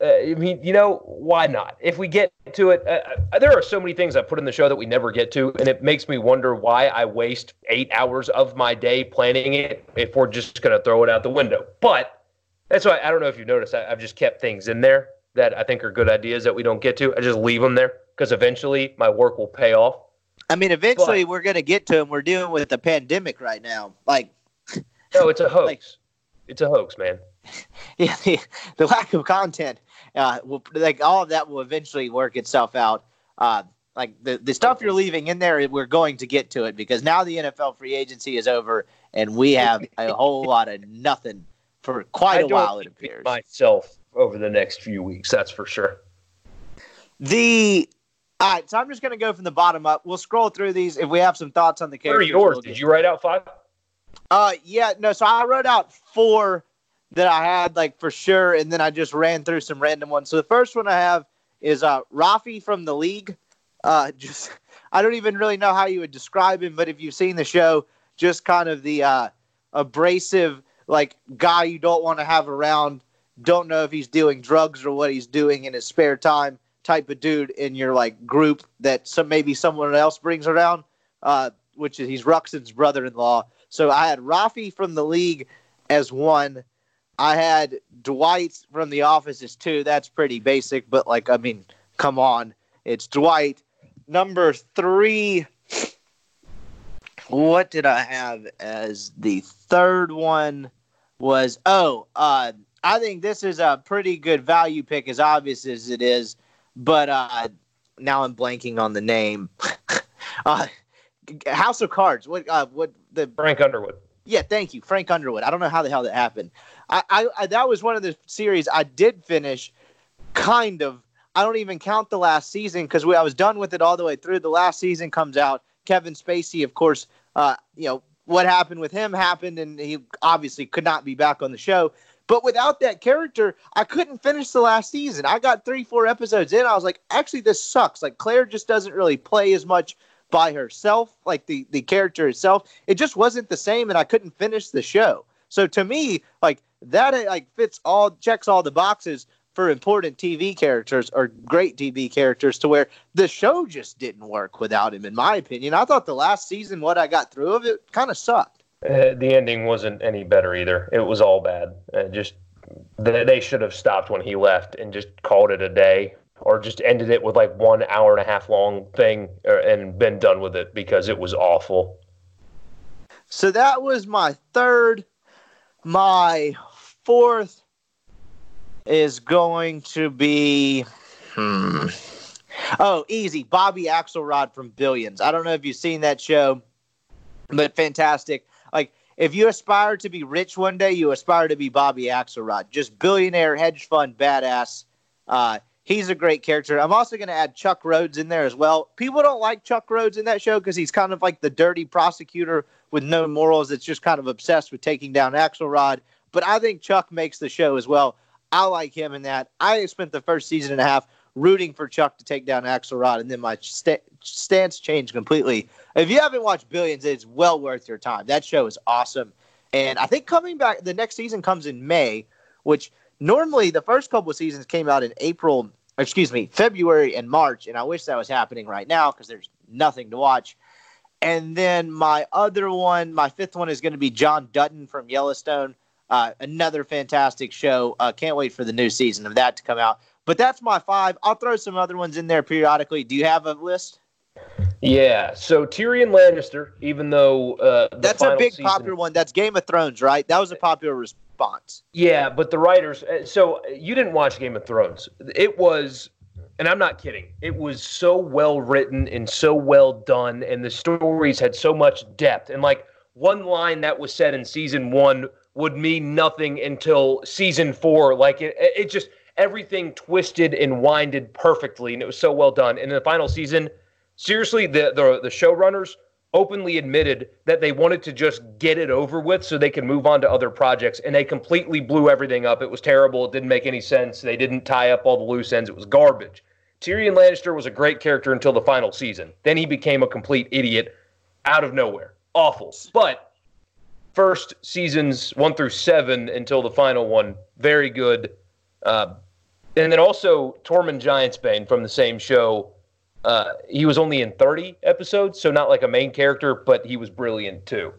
Uh, I mean, you know, why not? If we get to it, uh, there are so many things I put in the show that we never get to, and it makes me wonder why I waste eight hours of my day planning it if we're just going to throw it out the window. But that's why, I don't know if you've noticed, I, I've just kept things in there that I think are good ideas that we don't get to. I just leave them there because eventually my work will pay off. I mean, eventually but, we're going to get to him. We're dealing with the pandemic right now. Like, no, it's a hoax. Like, it's a hoax, man. Yeah, the, the lack of content, uh, will, like all of that will eventually work itself out. Uh, like the, the stuff you're leaving in there, we're going to get to it because now the N F L free agency is over and we have a whole lot of nothing for quite I a while, it appears. Myself over the next few weeks, that's for sure. The... All right, so I'm just going to go from the bottom up. We'll scroll through these if we have some thoughts on the characters. What are yours? Did you write out five? Uh, yeah, no, so I wrote out four that I had, like, for sure, and then I just ran through some random ones. So the first one I have is uh, Rafi from The League. Uh, just I don't even really know how you would describe him, but if you've seen the show, just kind of the uh, abrasive, like, guy you don't want to have around, don't know if he's doing drugs or what he's doing in his spare time. Type of dude in your like group that some maybe someone else brings around, uh, which is he's Ruxin's brother-in-law. So I had Rafi from The League as one. I had Dwight from The Office as two. That's pretty basic, but like I mean, come on, it's Dwight. Number three. What did I have as the third one? Was oh, uh, I think this is a pretty good value pick, as obvious as it is. But uh, now I'm blanking on the name. uh, House of Cards. What? Uh, what? The Frank Underwood. Yeah, thank you, Frank Underwood. I don't know how the hell that happened. I, I, I that was one of the series I did finish. Kind of. I don't even count the last season because I was done with it all the way through. The last season comes out. Kevin Spacey, of course. Uh, you know what happened with him happened, and he obviously could not be back on the show. But without that character, I couldn't finish the last season. I got three, four episodes in. I was like, actually, this sucks. Like, Claire just doesn't really play as much by herself, like the, the character itself. It just wasn't the same, and I couldn't finish the show. So to me, like that, like fits all, checks all the boxes for important T V characters or great T V characters, to where the show just didn't work without him, in my opinion. I thought the last season, what I got through of it, kind of sucked. Uh, the ending wasn't any better either. It was all bad. Uh, just they, they should have stopped when he left and just called it a day, or just ended it with like one hour and a half long thing or, and been done with it, because it was awful. So that was my third. My fourth is going to be, hmm. oh, easy, Bobby Axelrod from Billions. I don't know if you've seen that show, but fantastic. Like, if you aspire to be rich one day, you aspire to be Bobby Axelrod. Just billionaire, hedge fund, badass. Uh, he's a great character. I'm also going to add Chuck Rhodes in there as well. People don't like Chuck Rhodes in that show because he's kind of like the dirty prosecutor with no morals that's just kind of obsessed with taking down Axelrod. But I think Chuck makes the show as well. I like him in that. I spent the first season and a half rooting for Chuck to take down Axelrod, and then my st- stance changed completely. If you haven't watched Billions, it's well worth your time. That show is awesome. And I think coming back, the next season comes in May, which normally the first couple of seasons came out in April, excuse me, February and March, and I wish that was happening right now because there's nothing to watch. And then my other one, my fifth one, is going to be John Dutton from Yellowstone. Uh, another fantastic show. Uh, can't wait for the new season of that to come out. But that's my five. I'll throw some other ones in there periodically. Do you have a list? Yeah. So Tyrion Lannister, even though uh, the that's a big season, popular one. That's Game of Thrones, right? That was a popular response. Yeah, but the writers. So you didn't watch Game of Thrones. It was. And I'm not kidding. It was so well written and so well done, and the stories had so much depth. And like one line that was said in season one would mean nothing until season four. Like it, it just everything twisted and winded perfectly, and it was so well done. And in the final season, seriously, the the, the showrunners openly admitted that they wanted to just get it over with so they can move on to other projects, and they completely blew everything up. It was terrible. It didn't make any sense. They didn't tie up all the loose ends. It was garbage. Tyrion Lannister was a great character until the final season. Then he became a complete idiot out of nowhere. Awful. But first seasons one through seven until the final one, very good. Uh, and then also Tormund Giantsbane from the same show. Uh, he was only in thirty episodes, so not like a main character, but he was brilliant too.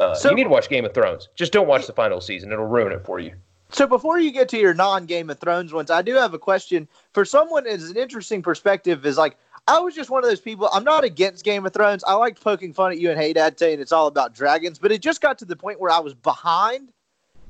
Uh, so, you need to watch Game of Thrones. Just don't watch the final season. It'll ruin it for you. So before you get to your non-Game of Thrones ones, I do have a question. For someone, it's an interesting perspective. Is like, I was just one of those people. I'm not against Game of Thrones. I liked poking fun at you and Hey Dad saying it's all about dragons, but it just got to the point where I was behind.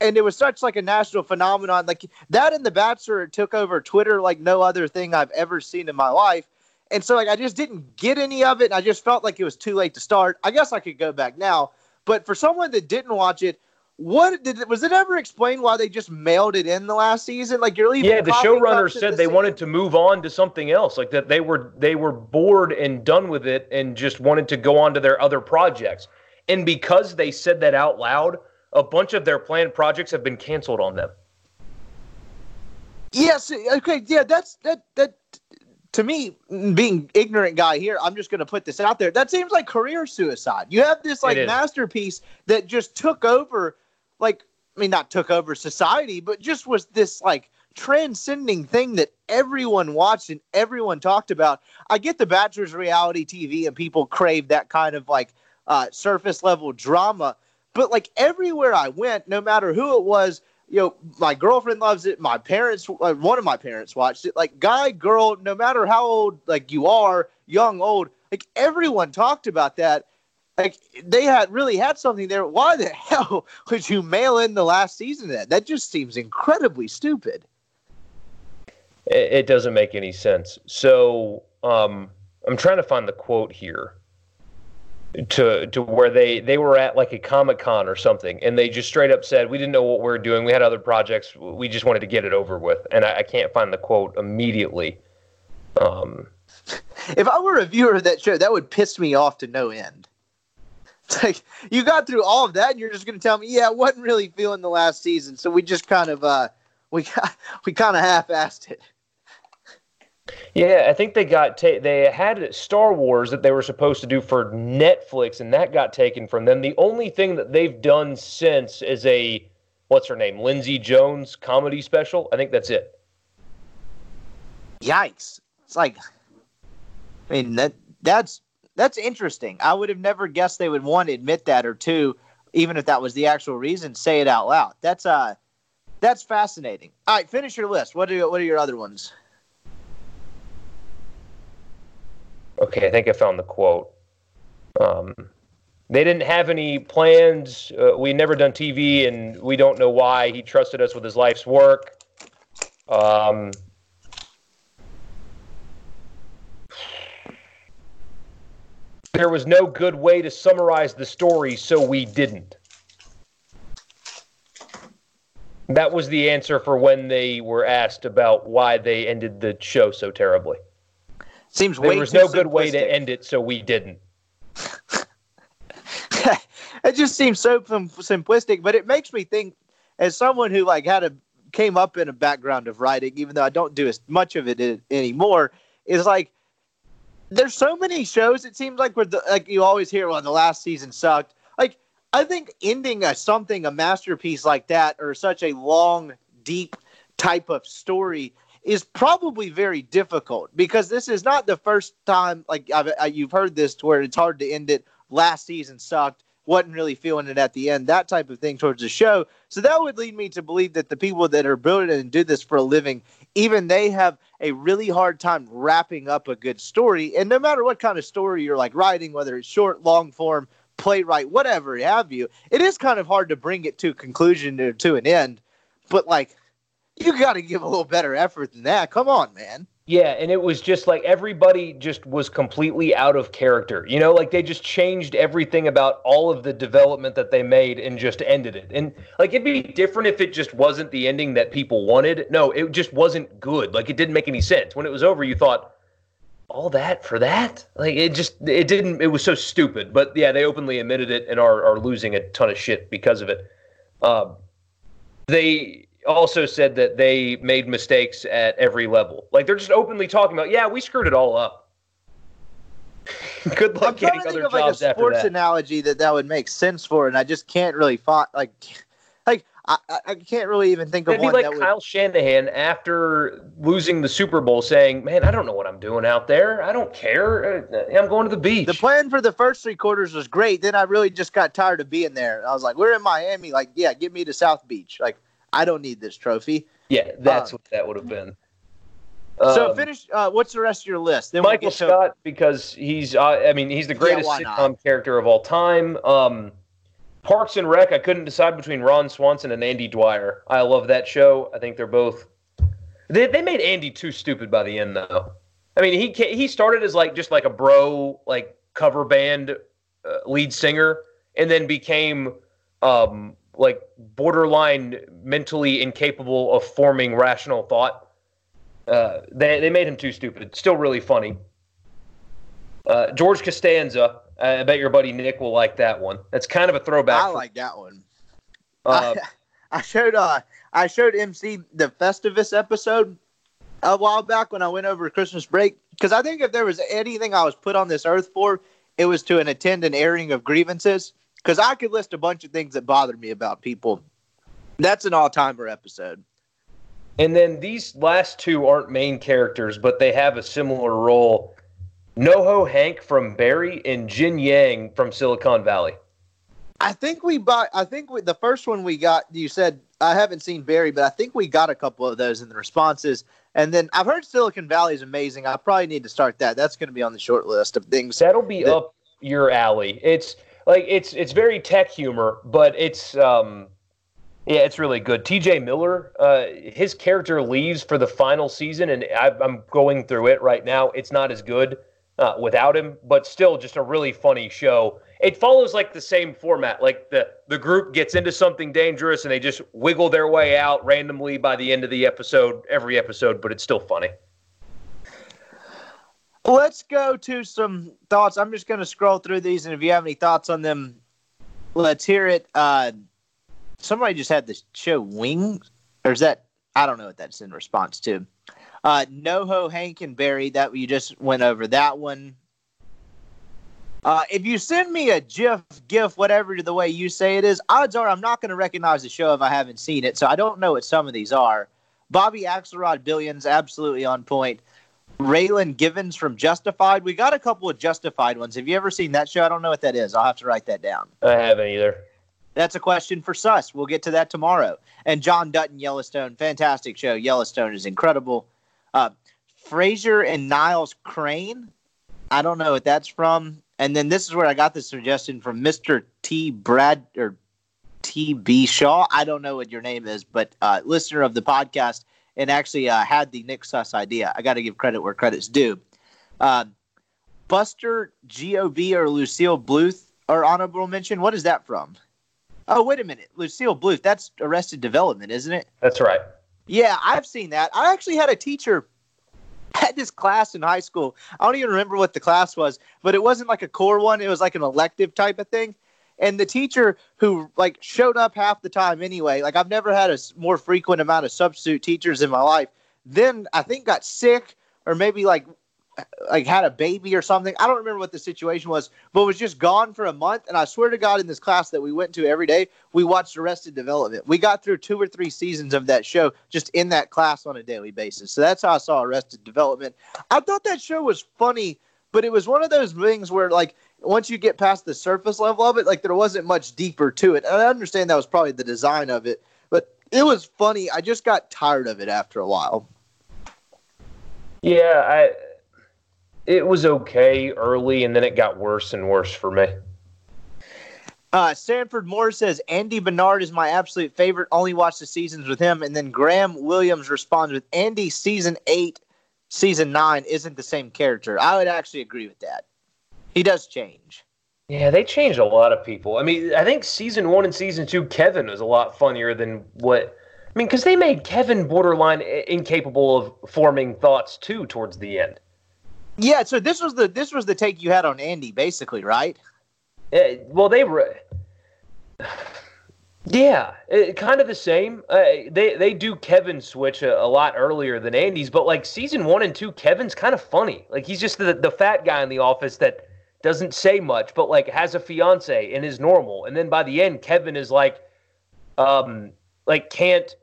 And it was such like a national phenomenon. Like that and The Bachelor took over Twitter like no other thing I've ever seen in my life. And so, like, I just didn't get any of it, and I just felt like it was too late to start. I guess I could go back now. But for someone that didn't watch it, what did was it ever explained why they just mailed it in the last season? Like, you're leaving. Yeah, the showrunner said they season. wanted to move on to something else, like that they were they were bored and done with it, and just wanted to go on to their other projects. And because they said that out loud, a bunch of their planned projects have been canceled on them. Yes. Okay. Yeah. That's that that. To me, being ignorant guy here, I'm just going to put this out there. That seems like career suicide. You have this like masterpiece that just took over, like, I mean, not took over society, but just was this like transcending thing that everyone watched and everyone talked about. I get The Bachelor's reality T V and people crave that kind of like uh, surface level drama. But like everywhere I went, no matter who it was, you know, my girlfriend loves it. My parents, uh, one of my parents watched it. Like, guy, girl, no matter how old, like, you are, young, old, like, everyone talked about that. Like, they had really had something there. Why the hell would you mail in the last season of that? That just seems incredibly stupid. It, it doesn't make any sense. So, um, I'm trying to find the quote here. To to where they, they were at like a Comic-Con or something, and they just straight up said, we didn't know what we were doing. We had other projects. We just wanted to get it over with. And I, I can't find the quote immediately. Um, if I were a viewer of that show, that would piss me off to no end. It's like, you got through all of that, and you're just going to tell me, yeah, I wasn't really feeling the last season, so we just kind of, uh, we, we kind of half-assed it. Yeah, I think they got ta- they had Star Wars that they were supposed to do for Netflix, and that got taken from them. The only thing that they've done since is a, what's her name, Lindsey Jones comedy special. I think that's it. Yikes. It's like, I mean, that that's that's interesting. I would have never guessed they would, one, admit that, or two, even if that was the actual reason, say it out loud. That's uh, that's fascinating. All right, finish your list. What are, what are your other ones? Okay, I think I found the quote. Um, they didn't have any plans. Uh, we never done T V, and we don't know why. He trusted us with his life's work. Um, there was no good way to summarize the story, so we didn't. That was the answer for when they were asked about why they ended the show so terribly. Seems there way was no good way to end it, so we didn't. It just seems so simplistic, but it makes me think, as someone who like had a came up in a background of writing, even though I don't do as much of it anymore, is like there's so many shows. It seems like we're the, like you always hear, well, the last season sucked. Like I think ending a something a masterpiece like that, or such a long, deep type of story, is probably very difficult, because this is not the first time like I've, I, you've heard this, to where it's hard to end it. Last season sucked. Wasn't really feeling it at the end. That type of thing towards the show. So that would lead me to believe that the people that are building and do this for a living, even they have a really hard time wrapping up a good story. And no matter what kind of story you're like writing, whether it's short, long form, playwright, whatever have you, it is kind of hard to bring it to a conclusion or to an end. But like, you got to give a little better effort than that. Come on, man. Yeah, and it was just like everybody just was completely out of character. You know, like they just changed everything about all of the development that they made and just ended it. And like it'd be different if it just wasn't the ending that people wanted. No, it just wasn't good. Like it didn't make any sense. When it was over, you thought, all that for that? Like it just, it didn't, it was so stupid. But yeah, they openly admitted it and are, are losing a ton of shit because of it. Uh, they... also said that they made mistakes at every level. Like, they're just openly talking about, yeah, we screwed it all up. Good luck getting other jobs like after that. I'm trying to think of, like, a sports analogy that that would make sense for, and I just can't really find, like, like I, I can't really even think of one. It'd be like Kyle Shanahan after losing the Super Bowl saying, man, I don't know what I'm doing out there. I don't care. I'm going to the beach. The plan for the first three quarters was great. Then I really just got tired of being there. I was like, we're in Miami. Like, yeah, get me to South Beach. Like, I don't need this trophy. Yeah, that's um, what that would have been. Um, so finish. Uh, what's the rest of your list? Then Michael we'll Scott, to- because he's. Uh, I mean, he's the greatest yeah, sitcom character of all time. Um, Parks and Rec. I couldn't decide between Ron Swanson and Andy Dwyer. I love that show. I think they're both. They they made Andy too stupid by the end, though. I mean, he he started as like just like a bro, like cover band uh, lead singer, and then became. Um, like borderline mentally incapable of forming rational thought. Uh, they they made him too stupid. Still really funny. Uh, George Costanza. I bet your buddy Nick will like that one. That's kind of a throwback. I like that one. Uh, I, I showed uh I showed M C the Festivus episode a while back when I went over Christmas break, because I think if there was anything I was put on this earth for, it was to an attend an airing of grievances. Because I could list a bunch of things that bothered me about people. That's an all-timer episode. And then these last two aren't main characters, but they have a similar role. NoHo Hank from Barry and Jin Yang from Silicon Valley. I think we bought. I think we, the first one we got, you said, I haven't seen Barry, but I think we got a couple of those in the responses. And then I've heard Silicon Valley is amazing. I probably need to start that. That's going to be on the short list of things. That'll be that, up your alley. It's... Like it's it's very tech humor, but it's um, yeah, it's really good. T J Miller, uh, his character leaves for the final season, and I, I'm going through it right now. It's not as good uh, without him, but still just a really funny show. It follows like the same format. Like the the group gets into something dangerous, and they just wiggle their way out randomly by the end of the episode, every episode, but it's still funny. Let's go to some thoughts. I'm just going to scroll through these, and if you have any thoughts on them, let's hear it. Uh, somebody just had the show Wings, or is that – I don't know what that's in response to. Uh, NoHo Hankenberry, that you just went over that one. Uh, if you send me a GIF, GIF, whatever the way you say it is, odds are I'm not going to recognize the show if I haven't seen it, so I don't know what some of these are. Bobby Axelrod Billions, absolutely on point. Raylan Givens from Justified. We got a couple of Justified ones. Have you ever seen that show? I don't know what that is. I'll have to write that down. I haven't either. That's a question for Suss. We'll get to that tomorrow. And John Dutton, Yellowstone. Fantastic show. Yellowstone is incredible. Uh, Fraser and Niles Crane. I don't know what that's from. And then this is where I got the suggestion from Mister T. Brad or T B Shaw. I don't know what your name is, but uh, listener of the podcast and actually uh, had the Nick Suss idea. I got to give credit where credit's due. Uh, Buster G O B or Lucille Bluth are honorable mention. What is that from? Oh, wait a minute. Lucille Bluth. That's Arrested Development, isn't it? That's right. Yeah, I've seen that. I actually had a teacher. I had this class in high school. I don't even remember what the class was, but it wasn't like a core one. It was like an elective type of thing. And the teacher who like showed up half the time anyway, like I've never had a more frequent amount of substitute teachers in my life. Then I think got sick or maybe like like had a baby or something. I don't remember what the situation was, but was just gone for a month. And I swear to God, in this class that we went to every day, we watched Arrested Development. We got through two or three seasons of that show just in that class on a daily basis. So that's how I saw Arrested Development. I thought that show was funny, but it was one of those things where like once you get past the surface level of it, like there wasn't much deeper to it. And I understand that was probably the design of it, but it was funny. I just got tired of it after a while. Yeah, I... It was okay early, and then it got worse and worse for me. Uh, Sanford Moore says, Andy Bernard is my absolute favorite. Only watch the seasons with him. And then Graham Williams responds with, Andy, season eight, season nine isn't the same character. I would actually agree with that. He does change. Yeah, they changed a lot of people. I mean, I think season one and season two, Kevin was a lot funnier than what – I mean, because they made Kevin borderline incapable of forming thoughts, too, towards the end. Yeah, so this was the this was the take you had on Andy, basically, right? Uh, well, they were, yeah, it, kind of the same. Uh, they they do Kevin switch a, a lot earlier than Andy's, but like season one and two, Kevin's kind of funny. Like he's just the the fat guy in the office that doesn't say much, but like has a fiance and is normal. And then by the end, Kevin is like, um, like can't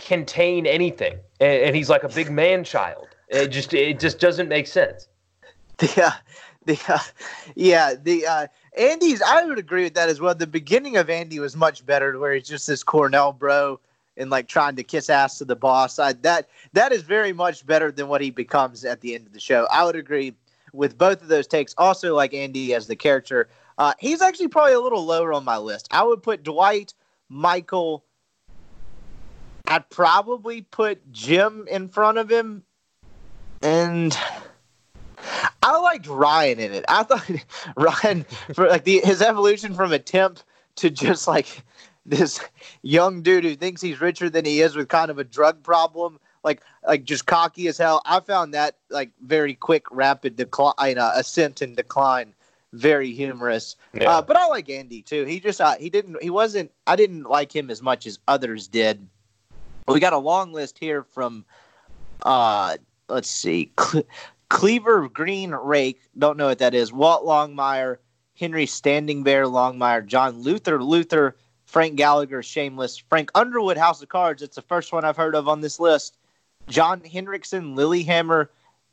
contain anything, and, and he's like a big man child. It just it just doesn't make sense. Yeah, the uh, yeah the uh, Andy's. I would agree with that as well. The beginning of Andy was much better, where he's just this Cornell bro and like trying to kiss ass to the boss. I, that that is very much better than what he becomes at the end of the show. I would agree with both of those takes. Also, like Andy as the character, uh, he's actually probably a little lower on my list. I would put Dwight, Michael. I'd probably put Jim in front of him. And I liked Ryan in it. I thought Ryan, for like the, his evolution from a temp to just like this young dude who thinks he's richer than he is with kind of a drug problem, like like just cocky as hell. I found that like very quick, rapid decline, uh, ascent and decline, very humorous. Yeah. Uh, but I like Andy too. He just uh, he didn't he wasn't I didn't like him as much as others did. We got a long list here from. Uh, Let's see. Cle- Cleaver Green Rake. Don't know what that is. Walt Longmire, Henry Standing Bear Longmire, John Luther Luther, Frank Gallagher, Shameless, Frank Underwood, House of Cards. It's the first one I've heard of on this list. John Hendrickson, Lilyhammer,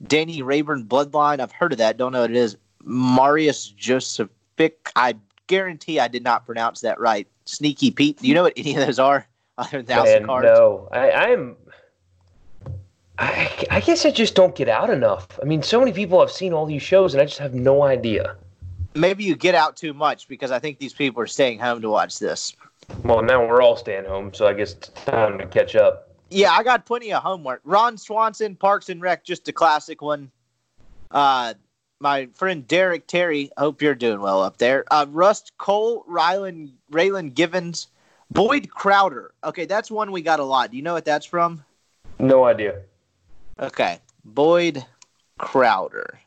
Danny Rayburn, Bloodline. I've heard of that. Don't know what it is. Marius Josephic. I guarantee I did not pronounce that right. Sneaky Pete. Do you know what any of those are? Other than House of Cards? No. I, I'm... I, I guess I just don't get out enough. I mean, so many people have seen all these shows, and I just have no idea. Maybe you get out too much, because I think these people are staying home to watch this. Well, now we're all staying home, so I guess it's time to catch up. Yeah, I got plenty of homework. Ron Swanson, Parks and Rec, just a classic one. Uh, my friend Derek Terry, hope you're doing well up there. Uh, Rust Cole, Rylan, Raylan Givens, Boyd Crowder. Okay, that's one we got a lot. Do you know what that's from? No idea. Okay, Boyd Crowder.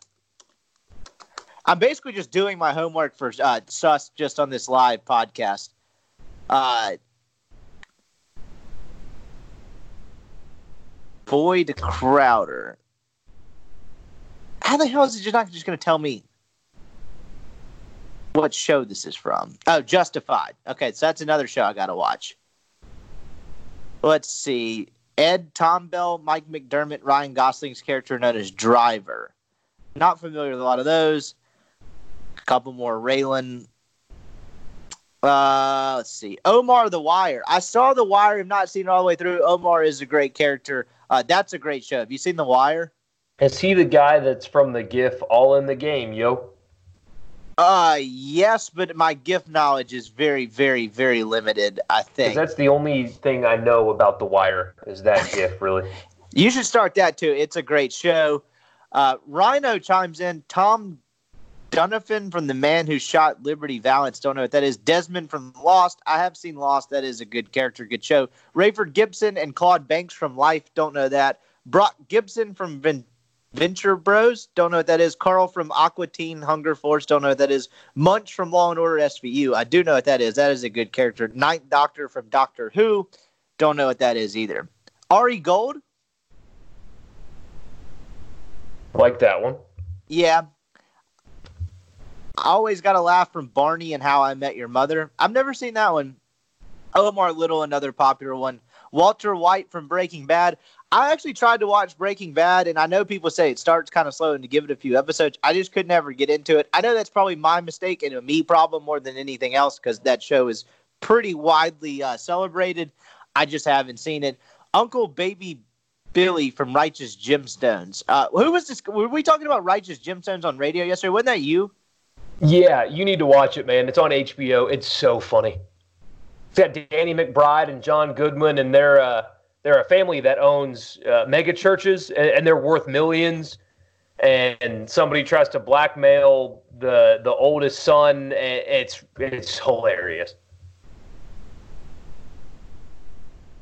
I'm basically just doing my homework for uh, Suss just on this live podcast. Uh, Boyd Crowder. How the hell is it you're not just going to tell me what show this is from? Oh, Justified. Okay, so that's another show I got to watch. Let's see. Ed, Tom Bell, Mike McDermott, Ryan Gosling's character known as Driver. Not familiar with a lot of those. A couple more. Raylan. Uh, let's see. Omar the Wire. I saw The Wire. I've not seen it all the way through. Omar is a great character. Uh, that's a great show. Have you seen The Wire? Is he the guy that's from the GIF All in the Game, yo? Uh, yes, but my GIF knowledge is very, very, very limited, I think. Because that's the only thing I know about The Wire is that GIF, really. You should start that, too. It's a great show. Uh, Rhino chimes in. Tom Dunafin from The Man Who Shot Liberty Valance. Don't know what that is. Desmond from Lost. I have seen Lost. That is a good character, good show. Rayford Gibson and Claude Banks from Life. Don't know that. Brock Gibson from Vin- Venture Bros. Don't know what that is. Carl from Aqua Teen Hunger Force. Don't know what that is. Munch from Law and Order S V U. I do know what that is. That is a good character. Ninth Doctor from Doctor Who. Don't know what that is either. Ari Gold. Like that one. Yeah. I always got a laugh from Barney and How I Met Your Mother. I've never seen that one. Omar Little, another popular one. Walter White from Breaking Bad. I actually tried to watch Breaking Bad, and I know people say it starts kind of slow and to give it a few episodes. I just could never get into it. I know that's probably my mistake and a me problem more than anything else because that show is pretty widely uh, celebrated. I just haven't seen it. Uncle Baby Billy from Righteous Gemstones. Uh, who was this? Were we talking about Righteous Gemstones on radio yesterday? Wasn't that you? Yeah, you need to watch it, man. It's on H B O. It's so funny. It's got Danny McBride and John Goodman, and they're uh, they're a family that owns uh, mega churches, and, and they're worth millions. And somebody tries to blackmail the the oldest son. And it's it's hilarious.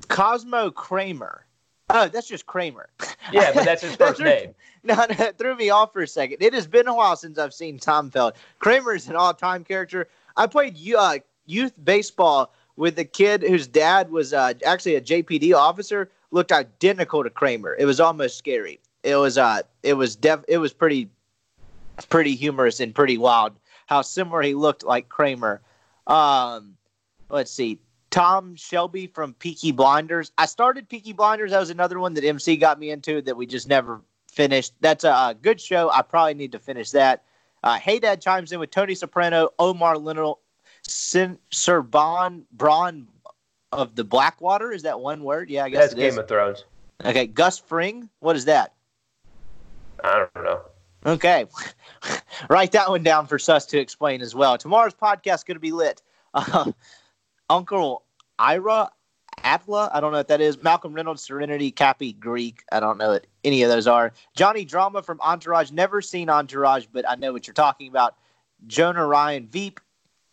Cosmo Kramer. Oh, that's just Kramer. Yeah, but that's his first threw, name. No, no, that threw me off for a second. It has been a while since I've seen Tom Feld. Kramer is an all-time character. I played uh, youth baseball with a kid whose dad was uh, actually a J P D officer. Looked identical to Kramer. It was almost scary. It was uh, it was def- it was pretty, pretty humorous and pretty wild how similar he looked like Kramer. Um, let's see. Tom Shelby from Peaky Blinders. I started Peaky Blinders. That was another one that M C got me into that we just never finished. That's a good show. I probably need to finish that. Uh, Hey Dad chimes in with Tony Soprano, Omar Little, Sin- Sir Bon Braun of the Blackwater. Is that one word? Yeah, I guess that's it is. Game of Thrones. Okay, Gus Fring. What is that? I don't know. Okay. Write that one down for Sus to explain as well. Tomorrow's podcast is going to be lit. Uh, Uncle Ira Atla, I don't know what that is. Malcolm Reynolds, Serenity, Cappy Greek. I don't know what any of those are. Johnny Drama from Entourage. Never seen Entourage, but I know what you're talking about. Jonah Ryan, Veep.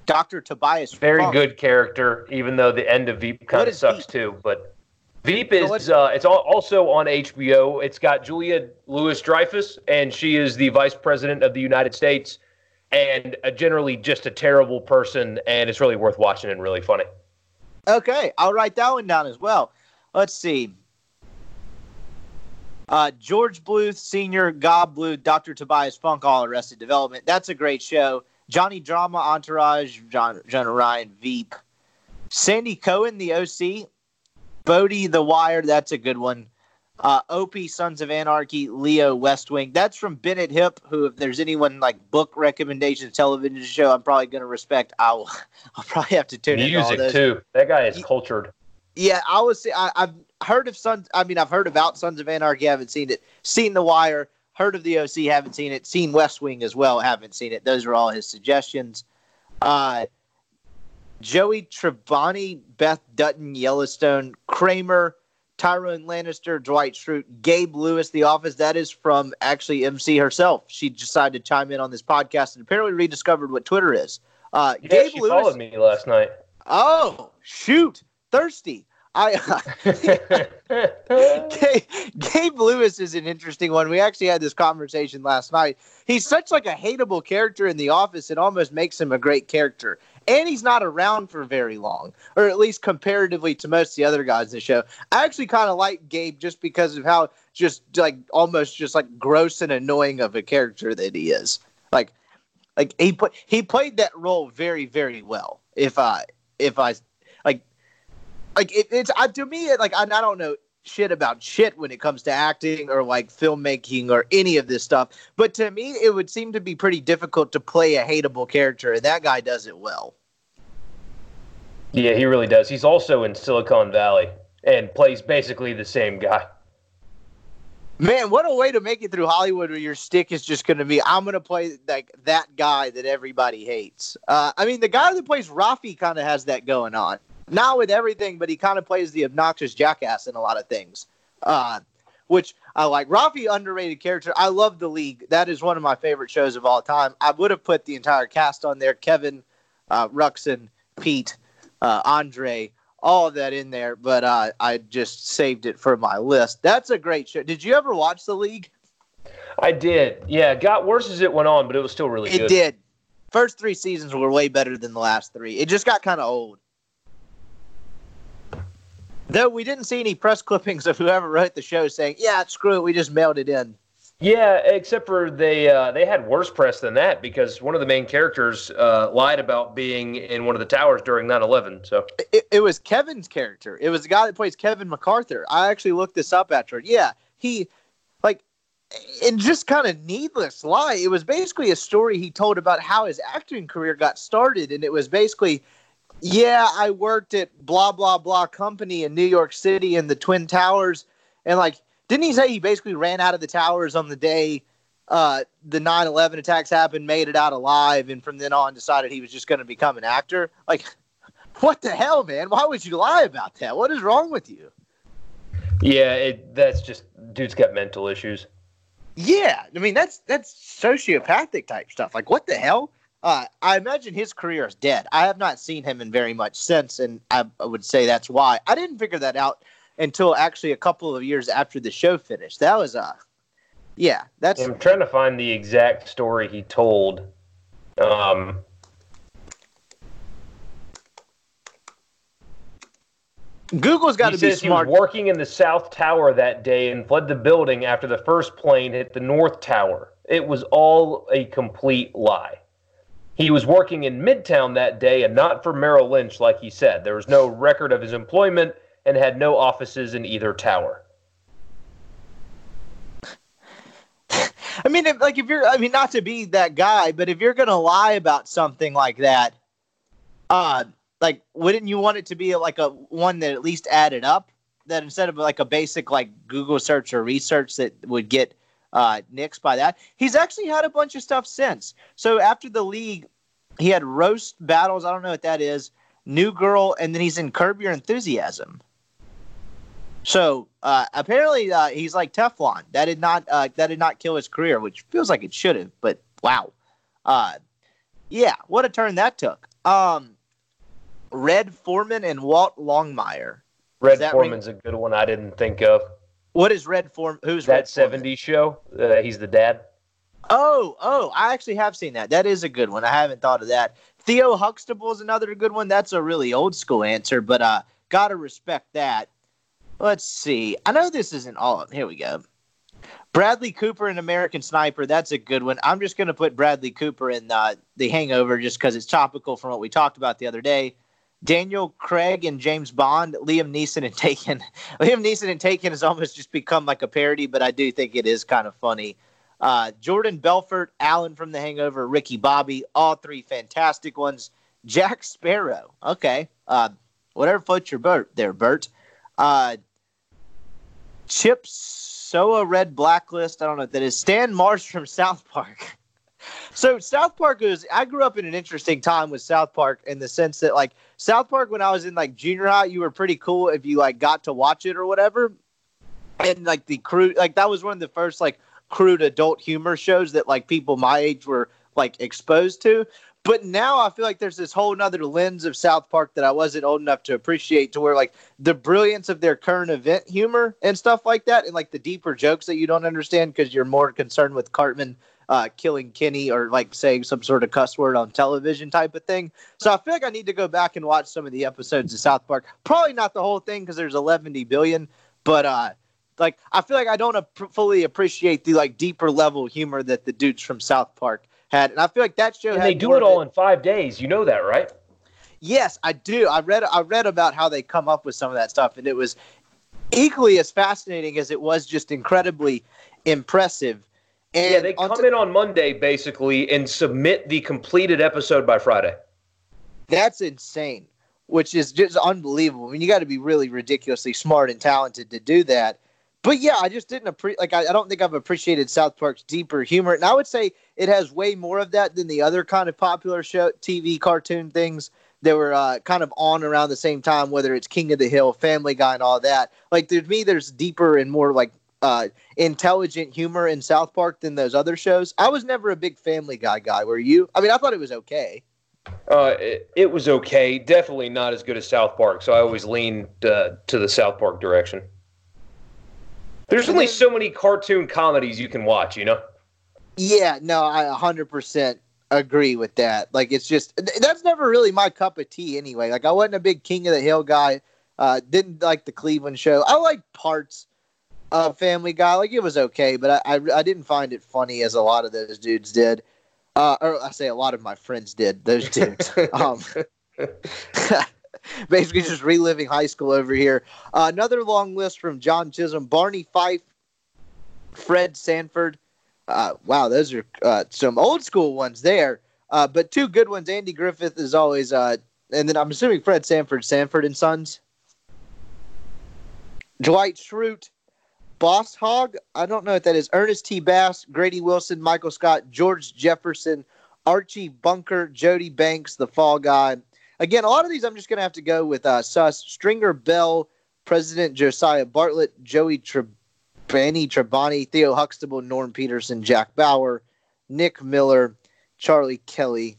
Doctor Tobias. Very Funk. Good character, even though the end of Veep kind of sucks Veep? too. But Veep is uh, it's also on H B O. It's got Julia Louis-Dreyfus, and she is the Vice President of the United States. And uh, generally just a terrible person, and it's really worth watching and really funny. Okay, I'll write that one down as well. Let's see. Uh, George Bluth, Senior, Gob Bluth, Doctor Tobias Funk, all Arrested Development. That's a great show. Johnny Drama, Entourage, John, John Ryan, Veep. Sandy Cohen, The O C. Bodie, The Wire. That's a good one. Uh, Opie, Sons of Anarchy, Leo, West Wing. That's from Bennett Hip, who if there's anyone like book recommendations, television show, I'm probably going to respect. I'll, I'll probably have to tune in all those. Music, too. That guy is cultured. Yeah, I was, I, I've heard of Sons, I mean, I've heard about Sons of Anarchy, haven't seen it. Seen The Wire, heard of The O C, haven't seen it. Seen West Wing as well, haven't seen it. Those are all his suggestions. Uh, Joey Tribbiani, Beth Dutton, Yellowstone, Kramer, Tyrone Lannister, Dwight Schrute, Gabe Lewis, The Office. That is from actually M C herself. She decided to chime in on this podcast and apparently rediscovered what Twitter is. Uh, yeah, Gabe she Lewis followed me last night. Oh, shoot. Thirsty. I uh, Gabe, Gabe Lewis is an interesting one. We actually had this conversation last night. He's such like a hateable character in The Office. It almost makes him a great character. and he's not around for very long, or at least comparatively to most of the other guys in the show. I actually kind of like Gabe just because of how just like almost just like gross and annoying of a character that he is. Like, like he put, he played that role very, very well. If I, if I like, like it, it's I, to me, it, like I, I don't know shit about shit when it comes to acting or like filmmaking or any of this stuff. But to me, it would seem to be pretty difficult to play a hateable character, and that guy does it well. Yeah, he really does. He's also in Silicon Valley and plays basically the same guy. Man, what a way to make it through Hollywood where your stick is just going to be, I'm going to play like that guy that everybody hates. Uh, I mean, the guy that plays Rafi kind of has that going on. Not with everything, but he kind of plays the obnoxious jackass in a lot of things, uh, which I like. Rafi, underrated character. I love The League. That is one of my favorite shows of all time. I would have put the entire cast on there. Kevin, uh, Ruxin, Pete, uh, Andre, all of that in there, but uh, I just saved it for my list. That's a great show. Did you ever watch The League? I did. Yeah, it got worse as it went on, but it was still really it good. It did. First three seasons were way better than the last three. It just got kind of old. Though we didn't see any press clippings of whoever wrote the show saying, yeah, screw it, we just mailed it in. Yeah, except for they uh, they had worse press than that because one of the main characters uh, lied about being in one of the towers during nine eleven. So it, it was Kevin's character. It was the guy that plays Kevin MacArthur. I actually looked this up afterward. Yeah, he, like, in just kind of needless lie, it was basically a story he told about how his acting career got started, and it was basically, yeah, I worked at blah, blah, blah company in New York City in the Twin Towers, and, like, didn't he say he basically ran out of the towers on the day uh, the nine eleven attacks happened, made it out alive, and from then on decided he was just going to become an actor? Like, what the hell, man? Why would you lie about that? What is wrong with you? Yeah, it, that's just, dude's got mental issues. Yeah, I mean, that's that's sociopathic type stuff. Like, what the hell? Uh, I imagine his career is dead. I have not seen him in very much since, and I, I would say that's why. I didn't figure that out until actually a couple of years after the show finished. That was, uh, yeah. That's. I'm trying to find the exact story he told. Um, Google's got to be smart. He was working in the South Tower that day and fled the building after the first plane hit the North Tower. It was all a complete lie. He was working in Midtown that day and not for Merrill Lynch, like he said. There was no record of his employment and had no offices in either tower. I mean, if, like if you're, I mean, not to be that guy, but if you're going to lie about something like that, uh, like, wouldn't you want it to be like a one that at least added up? That instead of like a basic like Google search or research that would get uh, nixed by that. He's actually had a bunch of stuff since. So after The League, he had Roast Battles. I don't know what that is. New Girl, and then he's in Curb Your Enthusiasm. So uh, apparently uh, he's like Teflon. That did not uh, that did not kill his career, which feels like it should have. But wow, uh, yeah, what a turn that took. Um, Red Foreman and Walt Longmire. Red Foreman's ring- a good one. I didn't think of. What is Red Foreman? Who's that Red seventies Foreman? Show? Uh, he's the dad. Oh, oh, I actually have seen that. That is a good one. I haven't thought of that. Theo Huxtable is another good one. That's a really old school answer, but uh, gotta respect that. Let's see. I know this isn't all of them. Here we go. Bradley Cooper in American Sniper. That's a good one. I'm just gonna put Bradley Cooper in uh, The Hangover just because it's topical from what we talked about the other day. Daniel Craig and James Bond. Liam Neeson and Taken. Liam Neeson and Taken has almost just become like a parody, but I do think it is kind of funny. Uh, Jordan Belfort, Alan from The Hangover, Ricky Bobby, all three fantastic ones. Jack Sparrow. Okay. Uh, whatever floats your boat there, Bert. Uh, Chip Soa Red Blacklist. I don't know what that is. Stan Marsh from South Park. So South Park was, I grew up in an interesting time with South Park in the sense that like South Park, when I was in like junior high, you were pretty cool if you like got to watch it or whatever. And like the crew, like that was one of the first like crude adult humor shows that like people my age were like exposed to. But now I feel like there's this whole nother lens of South Park that I wasn't old enough to appreciate, to where like the brilliance of their current event humor and stuff like that, and like the deeper jokes that you don't understand because you're more concerned with Cartman uh, killing Kenny or like saying some sort of cuss word on television type of thing. So I feel like I need to go back and watch some of the episodes of South Park. Probably not the whole thing because there's eleven billion, but uh, like I feel like I don't ap- fully appreciate the like deeper level humor that the dudes from South Park had. And I feel like that show. And they do it all in five days. You know that, right? Yes, I do. I read I read about how they come up with some of that stuff, and it was equally as fascinating as it was just incredibly impressive. And yeah, they come t- in on Monday, basically, and submit the completed episode by Friday. That's insane, which is just unbelievable. I mean, you got to be really ridiculously smart and talented to do that. But, yeah, I just didn't appre- – like, I, I don't think I've appreciated South Park's deeper humor. And I would say it has way more of that than the other kind of popular show, T V cartoon things. They were uh, kind of on around the same time, whether it's King of the Hill, Family Guy, and all that. Like, to me, there's deeper and more, like, uh, intelligent humor in South Park than those other shows. I was never a big Family Guy guy, were you? I mean, I thought it was okay. Uh, it, it was okay. Definitely not as good as South Park, so I always leaned uh, to the South Park direction. There's only so many cartoon comedies you can watch, you know? Yeah, no, I one hundred percent. Agree with that. Like, it's just that's never really my cup of tea anyway. Like, I wasn't a big King of the Hill guy. Uh didn't like the Cleveland show. I liked parts of Family Guy. Like, it was okay, but I I, I didn't find it funny as a lot of those dudes did. Uh or I say a lot of my friends did, those dudes. um Basically just reliving high school over here. Uh, another long list from John Chisholm, Barney Fife, Fred Sanford. Uh, wow, those are uh, some old school ones there, uh, but two good ones. Andy Griffith is always, uh, and then I'm assuming Fred Sanford, Sanford and Sons. Dwight Schrute, Boss Hogg, I don't know what that is. Ernest T. Bass, Grady Wilson, Michael Scott, George Jefferson, Archie Bunker, Jody Banks, The Fall Guy. Again, a lot of these I'm just going to have to go with uh, Suss, Stringer Bell, President Josiah Bartlett, Joey Trebek, Fanny Trebani, Theo Huxtable, Norm Peterson, Jack Bauer, Nick Miller, Charlie Kelly.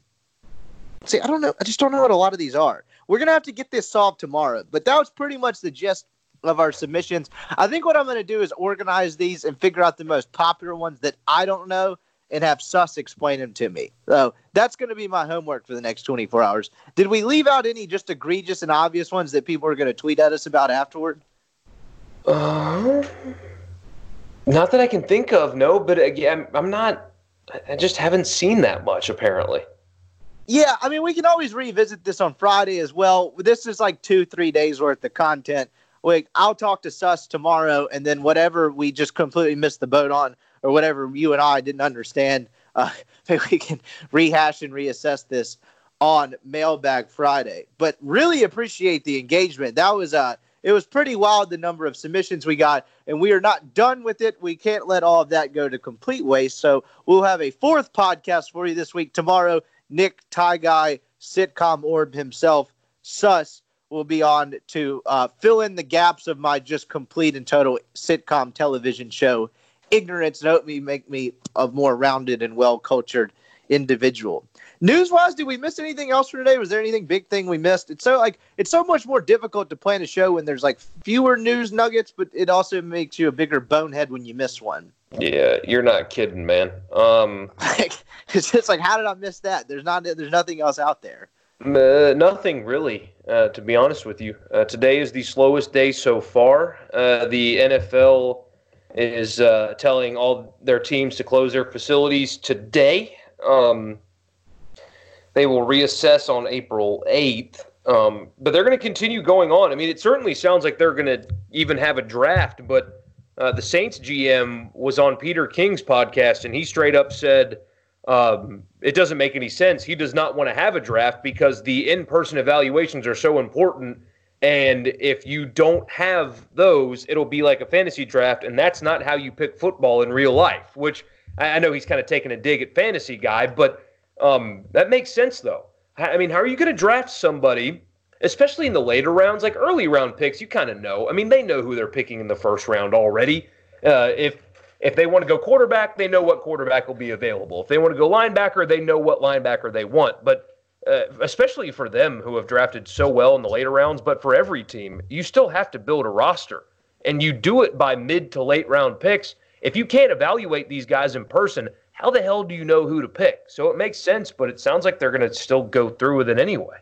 See, I don't know. I just don't know what a lot of these are. We're going to have to get this solved tomorrow. But that was pretty much the gist of our submissions. I think what I'm going to do is organize these and figure out the most popular ones that I don't know and have Suss explain them to me. So that's going to be my homework for the next twenty-four hours. Did we leave out any just egregious and obvious ones that people are going to tweet at us about afterward? Uh... Not that I can think of, no, but again, I'm not, I just haven't seen that much, apparently. Yeah, I mean, we can always revisit this on Friday as well. This is like two, three days worth of content. Like, I'll talk to Suss tomorrow, and then whatever we just completely missed the boat on, or whatever you and I didn't understand, uh, we can rehash and reassess this on Mailbag Friday. But really appreciate the engagement. That was a... Uh, It was pretty wild, the number of submissions we got, and we are not done with it. We can't let all of that go to complete waste, so we'll have a fourth podcast for you this week. Tomorrow, Nick, Ty Guy, Sitcom Orb himself, Suss, will be on to uh, fill in the gaps of my just complete and total sitcom television show, Ignorance, and hope me make me a more rounded and well-cultured individual. News-wise, did we miss anything else for today? Was there anything big thing we missed? It's so like it's so much more difficult to plan a show when there's like fewer news nuggets, but it also makes you a bigger bonehead when you miss one. Yeah, you're not kidding, man. Um, it's just like, how did I miss that? There's not there's nothing else out there. Uh, nothing really, uh, to be honest with you. Uh, today is the slowest day so far. Uh, the N F L is uh, telling all their teams to close their facilities today. Um, they will reassess on April eighth, um, but they're going to continue going on. I mean, it certainly sounds like they're going to even have a draft, but uh, the Saints G M was on Peter King's podcast, and he straight up said um, it doesn't make any sense. He does not want to have a draft because the in-person evaluations are so important, and if you don't have those, it'll be like a fantasy draft, and that's not how you pick football in real life, which I know he's kind of taking a dig at Fantasy Guy, but um, that makes sense, though. I mean, how are you going to draft somebody, especially in the later rounds, like early round picks? You kind of know. I mean, they know who they're picking in the first round already. Uh, if if they want to go quarterback, they know what quarterback will be available. If they want to go linebacker, they know what linebacker they want. But uh, especially for them who have drafted so well in the later rounds, but for every team, you still have to build a roster, and you do it by mid to late round picks. If you can't evaluate these guys in person, how the hell do you know who to pick? So it makes sense, but it sounds like they're going to still go through with it anyway.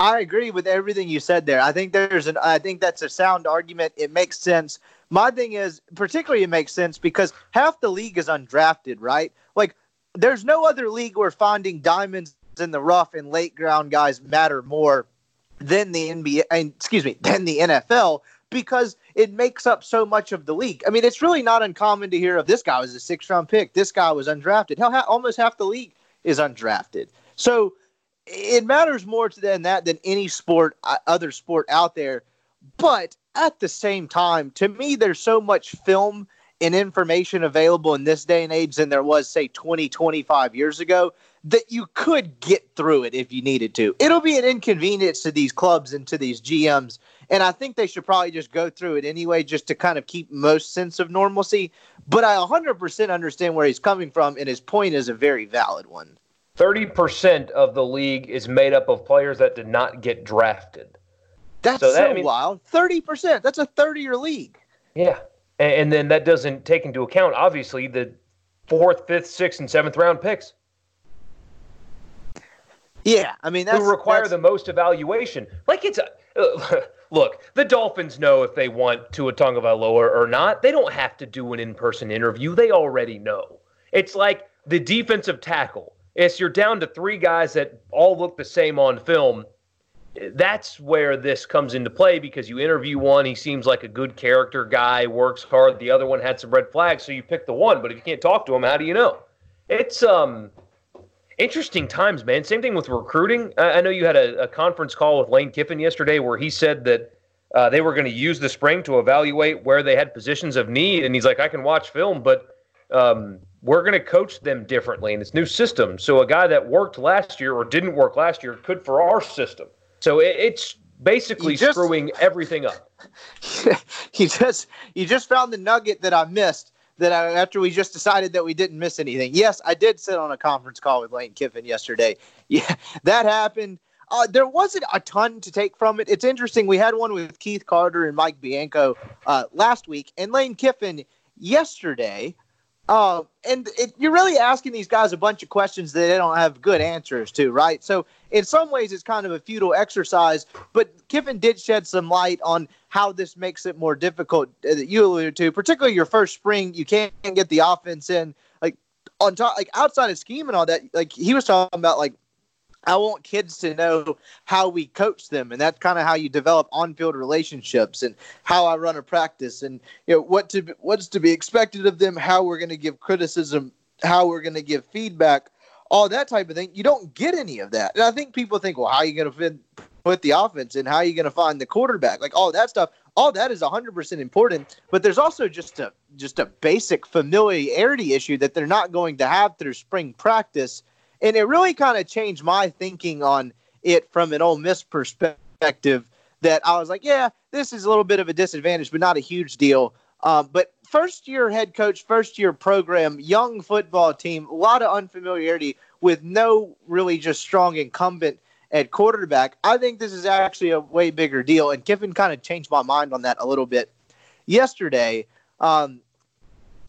I agree with everything you said there. I think there's an. I think that's a sound argument. It makes sense. My thing is, particularly, it makes sense because half the league is undrafted, right? Like, there's no other league where finding diamonds in the rough and late ground guys matter more than the N B A. Excuse me, than the N F L, because it makes up so much of the league. I mean, it's really not uncommon to hear of this guy was a sixth round pick. This guy was undrafted. Hell, ha- almost half the league is undrafted. So. It matters more to than that than any sport, other sport out there. But at the same time, to me, there's so much film and information available in this day and age than there was, say, twenty, twenty-five years ago, that you could get through it if you needed to. It'll be an inconvenience to these clubs and to these G Ms. And I think they should probably just go through it anyway, just to kind of keep most sense of normalcy. But I one hundred percent understand where he's coming from, and his point is a very valid one. thirty percent of the league is made up of players that did not get drafted. That's so, that, so I mean, wild. thirty percent. That's a thirty-year league. Yeah. And, and then that doesn't take into account, obviously, the fourth, fifth, sixth, and seventh round picks. Yeah. I mean, that's... Who require that's, the most evaluation. Like, it's... A, uh, look, the Dolphins know if they want Tua Tagovailoa or not. They don't have to do an in-person interview. They already know. It's like the defensive tackle. If you're down to three guys that all look the same on film, that's where this comes into play, because you interview one, he seems like a good character guy, works hard. The other one had some red flags, so you pick the one. But if you can't talk to him, how do you know? It's um, interesting times, man. Same thing with recruiting. I, I know you had a, a conference call with Lane Kiffin yesterday where he said that uh, they were going to use the spring to evaluate where they had positions of need. And he's like, I can watch film, but... Um, we're going to coach them differently, and it's new system. So a guy that worked last year or didn't work last year could for our system. So it, it's basically just, screwing everything up. You just you just found the nugget that I missed. That I, after we just decided that we didn't miss anything. Yes, I did sit on a conference call with Lane Kiffin yesterday. Yeah, that happened. Uh, there wasn't a ton to take from it. It's interesting. We had one with Keith Carter and Mike Bianco uh, last week, and Lane Kiffin yesterday. Uh, and it, you're really asking these guys a bunch of questions that they don't have good answers to, right? So in some ways, it's kind of a futile exercise. But Kiffin did shed some light on how this makes it more difficult uh, that you alluded to, particularly your first spring. You can't get the offense in, like on top, like outside of scheme and all that. Like he was talking about, like I want kids to know how we coach them, and that's kind of how you develop on-field relationships, and how I run a practice, and you know what to be, what's to be expected of them, how we're going to give criticism, how we're going to give feedback, all that type of thing. You don't get any of that, and I think people think, well, how are you going to put the offense in? How are you going to find the quarterback? Like all that stuff, all that is one hundred percent important. But there's also just a just a basic familiarity issue that they're not going to have through spring practice. And it really kind of changed my thinking on it from an Ole Miss perspective, that I was like, yeah, this is a little bit of a disadvantage, but not a huge deal. Um, but first-year head coach, first-year program, young football team, a lot of unfamiliarity with no really just strong incumbent at quarterback. I think this is actually a way bigger deal, and Kiffin kind of changed my mind on that a little bit yesterday. Um,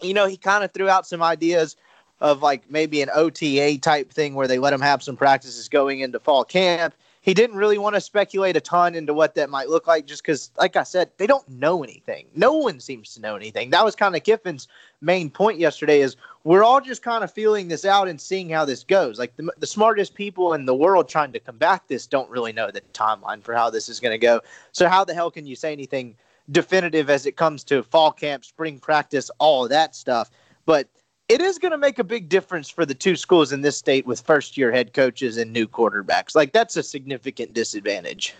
you know, he kind of threw out some ideas of like maybe an O T A type thing where they let him have some practices going into fall camp. He didn't really want to speculate a ton into what that might look like, just because, like I said, they don't know anything. No one seems to know anything. That was kind of Kiffin's main point yesterday, is we're all just kind of feeling this out and seeing how this goes. Like the, the smartest people in the world trying to combat this don't really know the timeline for how this is going to go. So how the hell can you say anything definitive as it comes to fall camp, spring practice, all of that stuff? But it is going to make a big difference for the two schools in this state with first-year head coaches and new quarterbacks. Like, that's a significant disadvantage.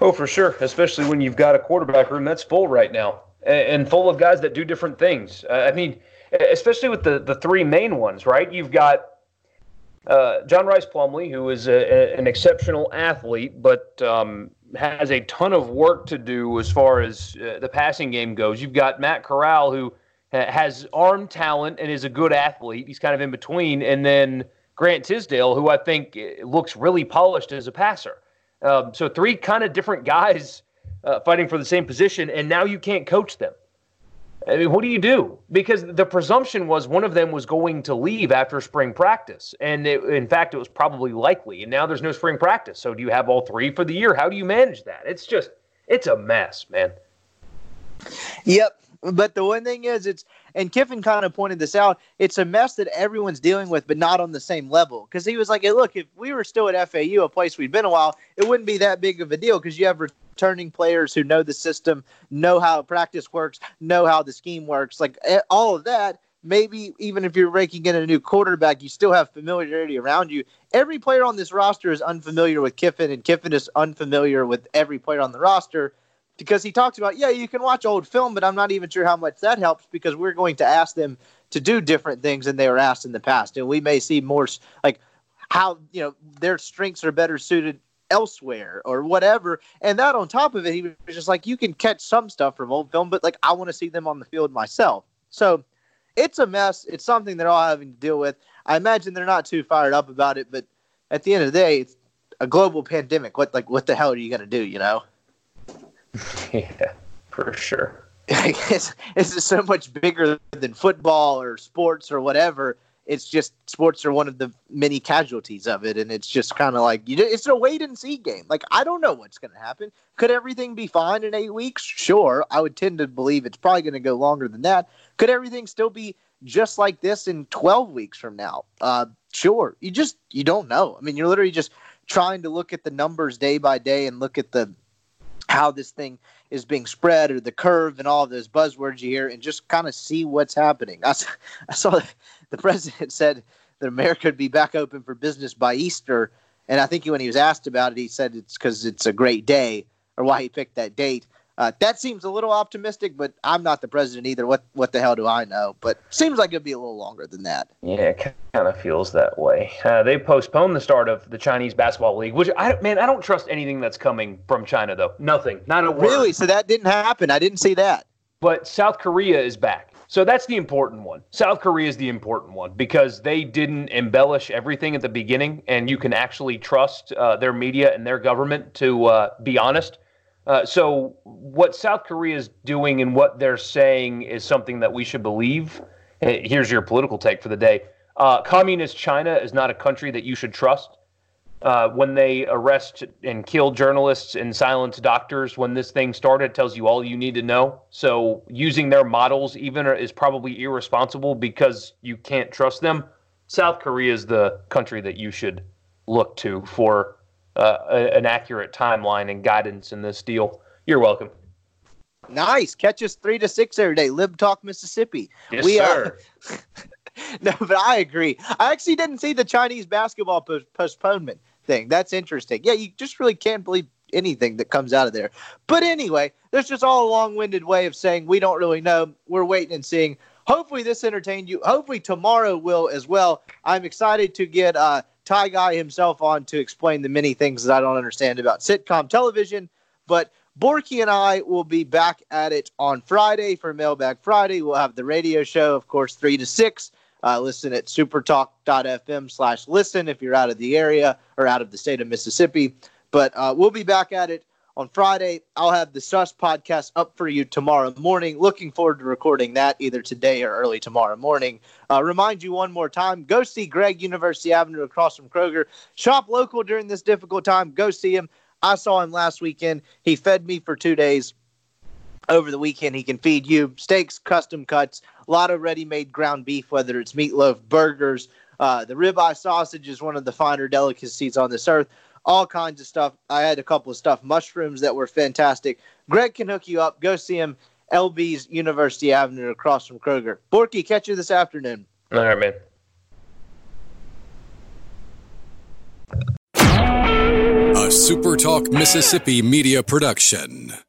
Oh, for sure, especially when you've got a quarterback room that's full right now and full of guys that do different things. Uh, I mean, especially with the, the three main ones, right? You've got uh, John Rice Plumlee, who is a, a, an exceptional athlete, but um, has a ton of work to do as far as uh, the passing game goes. You've got Matt Corral, who has arm talent and is a good athlete. He's kind of in between. And then Grant Tisdale, who I think looks really polished as a passer. Um, so three kind of different guys uh, fighting for the same position, and now you can't coach them. I mean, what do you do? Because the presumption was one of them was going to leave after spring practice. And it, in fact, it was probably likely. And now there's no spring practice. So do you have all three for the year? How do you manage that? It's just, it's a mess, man. Yep. But the one thing is, it's, and Kiffin kind of pointed this out, it's a mess that everyone's dealing with, but not on the same level. Because he was like, hey, look, if we were still at F A U, a place we'd been a while, it wouldn't be that big of a deal because you have returning players who know the system, know how practice works, know how the scheme works. Like all of that, maybe even if you're raking in a new quarterback, you still have familiarity around you. Every player on this roster is unfamiliar with Kiffin, and Kiffin is unfamiliar with every player on the roster. Because he talks about, yeah, you can watch old film, but I'm not even sure how much that helps because we're going to ask them to do different things than they were asked in the past. And we may see more, like, how, you know, their strengths are better suited elsewhere or whatever. And that on top of it, he was just like, you can catch some stuff from old film, but, like, I want to see them on the field myself. So it's a mess. It's something they're all having to deal with. I imagine they're not too fired up about it, but at the end of the day, it's a global pandemic. What, like, what the hell are you going to do, you know? Yeah, for sure. I guess this is so much bigger than football or sports or whatever. It's just sports are one of the many casualties of it, and it's just kind of like, you know, it's a wait and see game. Like, I don't know what's going to happen. Could everything be fine in eight weeks? Sure. I would tend to believe it's probably going to go longer than that. Could everything still be just like this in twelve weeks from now? Uh, sure. You just you don't know. I mean, you're literally just trying to look at the numbers day by day and look at the how this thing is being spread or the curve and all of those buzzwords you hear and just kind of see what's happening. I saw, I saw the president said that America would be back open for business by Easter. And I think when he was asked about it, he said it's because it's a great day or why he picked that date. Uh, that seems a little optimistic, but I'm not the president either. What what the hell do I know? But seems like it'd be a little longer than that. Yeah, it kind of feels that way. Uh, they postponed the start of the Chinese Basketball League, which, I man, I don't trust anything that's coming from China, though. Nothing. Not a word. Really? So that didn't happen. I didn't see that. But South Korea is back. So that's the important one. South Korea is the important one because they didn't embellish everything at the beginning, and you can actually trust uh, their media and their government to uh, be honest. Uh, so what South Korea is doing and what they're saying is something that we should believe. Here's your political take for the day. Uh, communist China is not a country that you should trust. Uh, when they arrest and kill journalists and silence doctors when this thing started, it tells you all you need to know. So using their models even is probably irresponsible because you can't trust them. South Korea is the country that you should look to for Uh, a, an accurate timeline and guidance in this deal. You're welcome. Nice. Catch us three to six every day. Lib Talk Mississippi. Yes, we sir. Are... No, but I agree. I actually didn't see the Chinese basketball post- postponement thing. That's interesting. Yeah, you just really can't believe anything that comes out of there. But anyway, there's just all a long-winded way of saying we don't really know. We're waiting and seeing. Hopefully this entertained you. Hopefully tomorrow will as well. I'm excited to get... uh Ty Guy himself on to explain the many things that I don't understand about sitcom television. But Borky and I will be back at it on Friday for Mailbag Friday. We'll have the radio show, of course, three to six. Uh, listen at supertalk.fm slash listen if you're out of the area or out of the state of Mississippi. But uh, we'll be back at it on Friday. I'll have the Suss podcast up for you tomorrow morning. Looking forward to recording that either today or early tomorrow morning. Uh, remind you one more time, go see Greg, University Avenue across from Kroger. Shop local during this difficult time. Go see him. I saw him last weekend. He fed me for two days. Over the weekend, he can feed you steaks, custom cuts, a lot of ready-made ground beef, whether it's meatloaf, burgers. Uh, the ribeye sausage is one of the finer delicacies on this earth. All kinds of stuff. I had a couple of stuffed mushrooms that were fantastic. Greg can hook you up. Go see him. L B's University Avenue across from Kroger. Borky, catch you this afternoon. All right, man. A Super Talk Mississippi media production.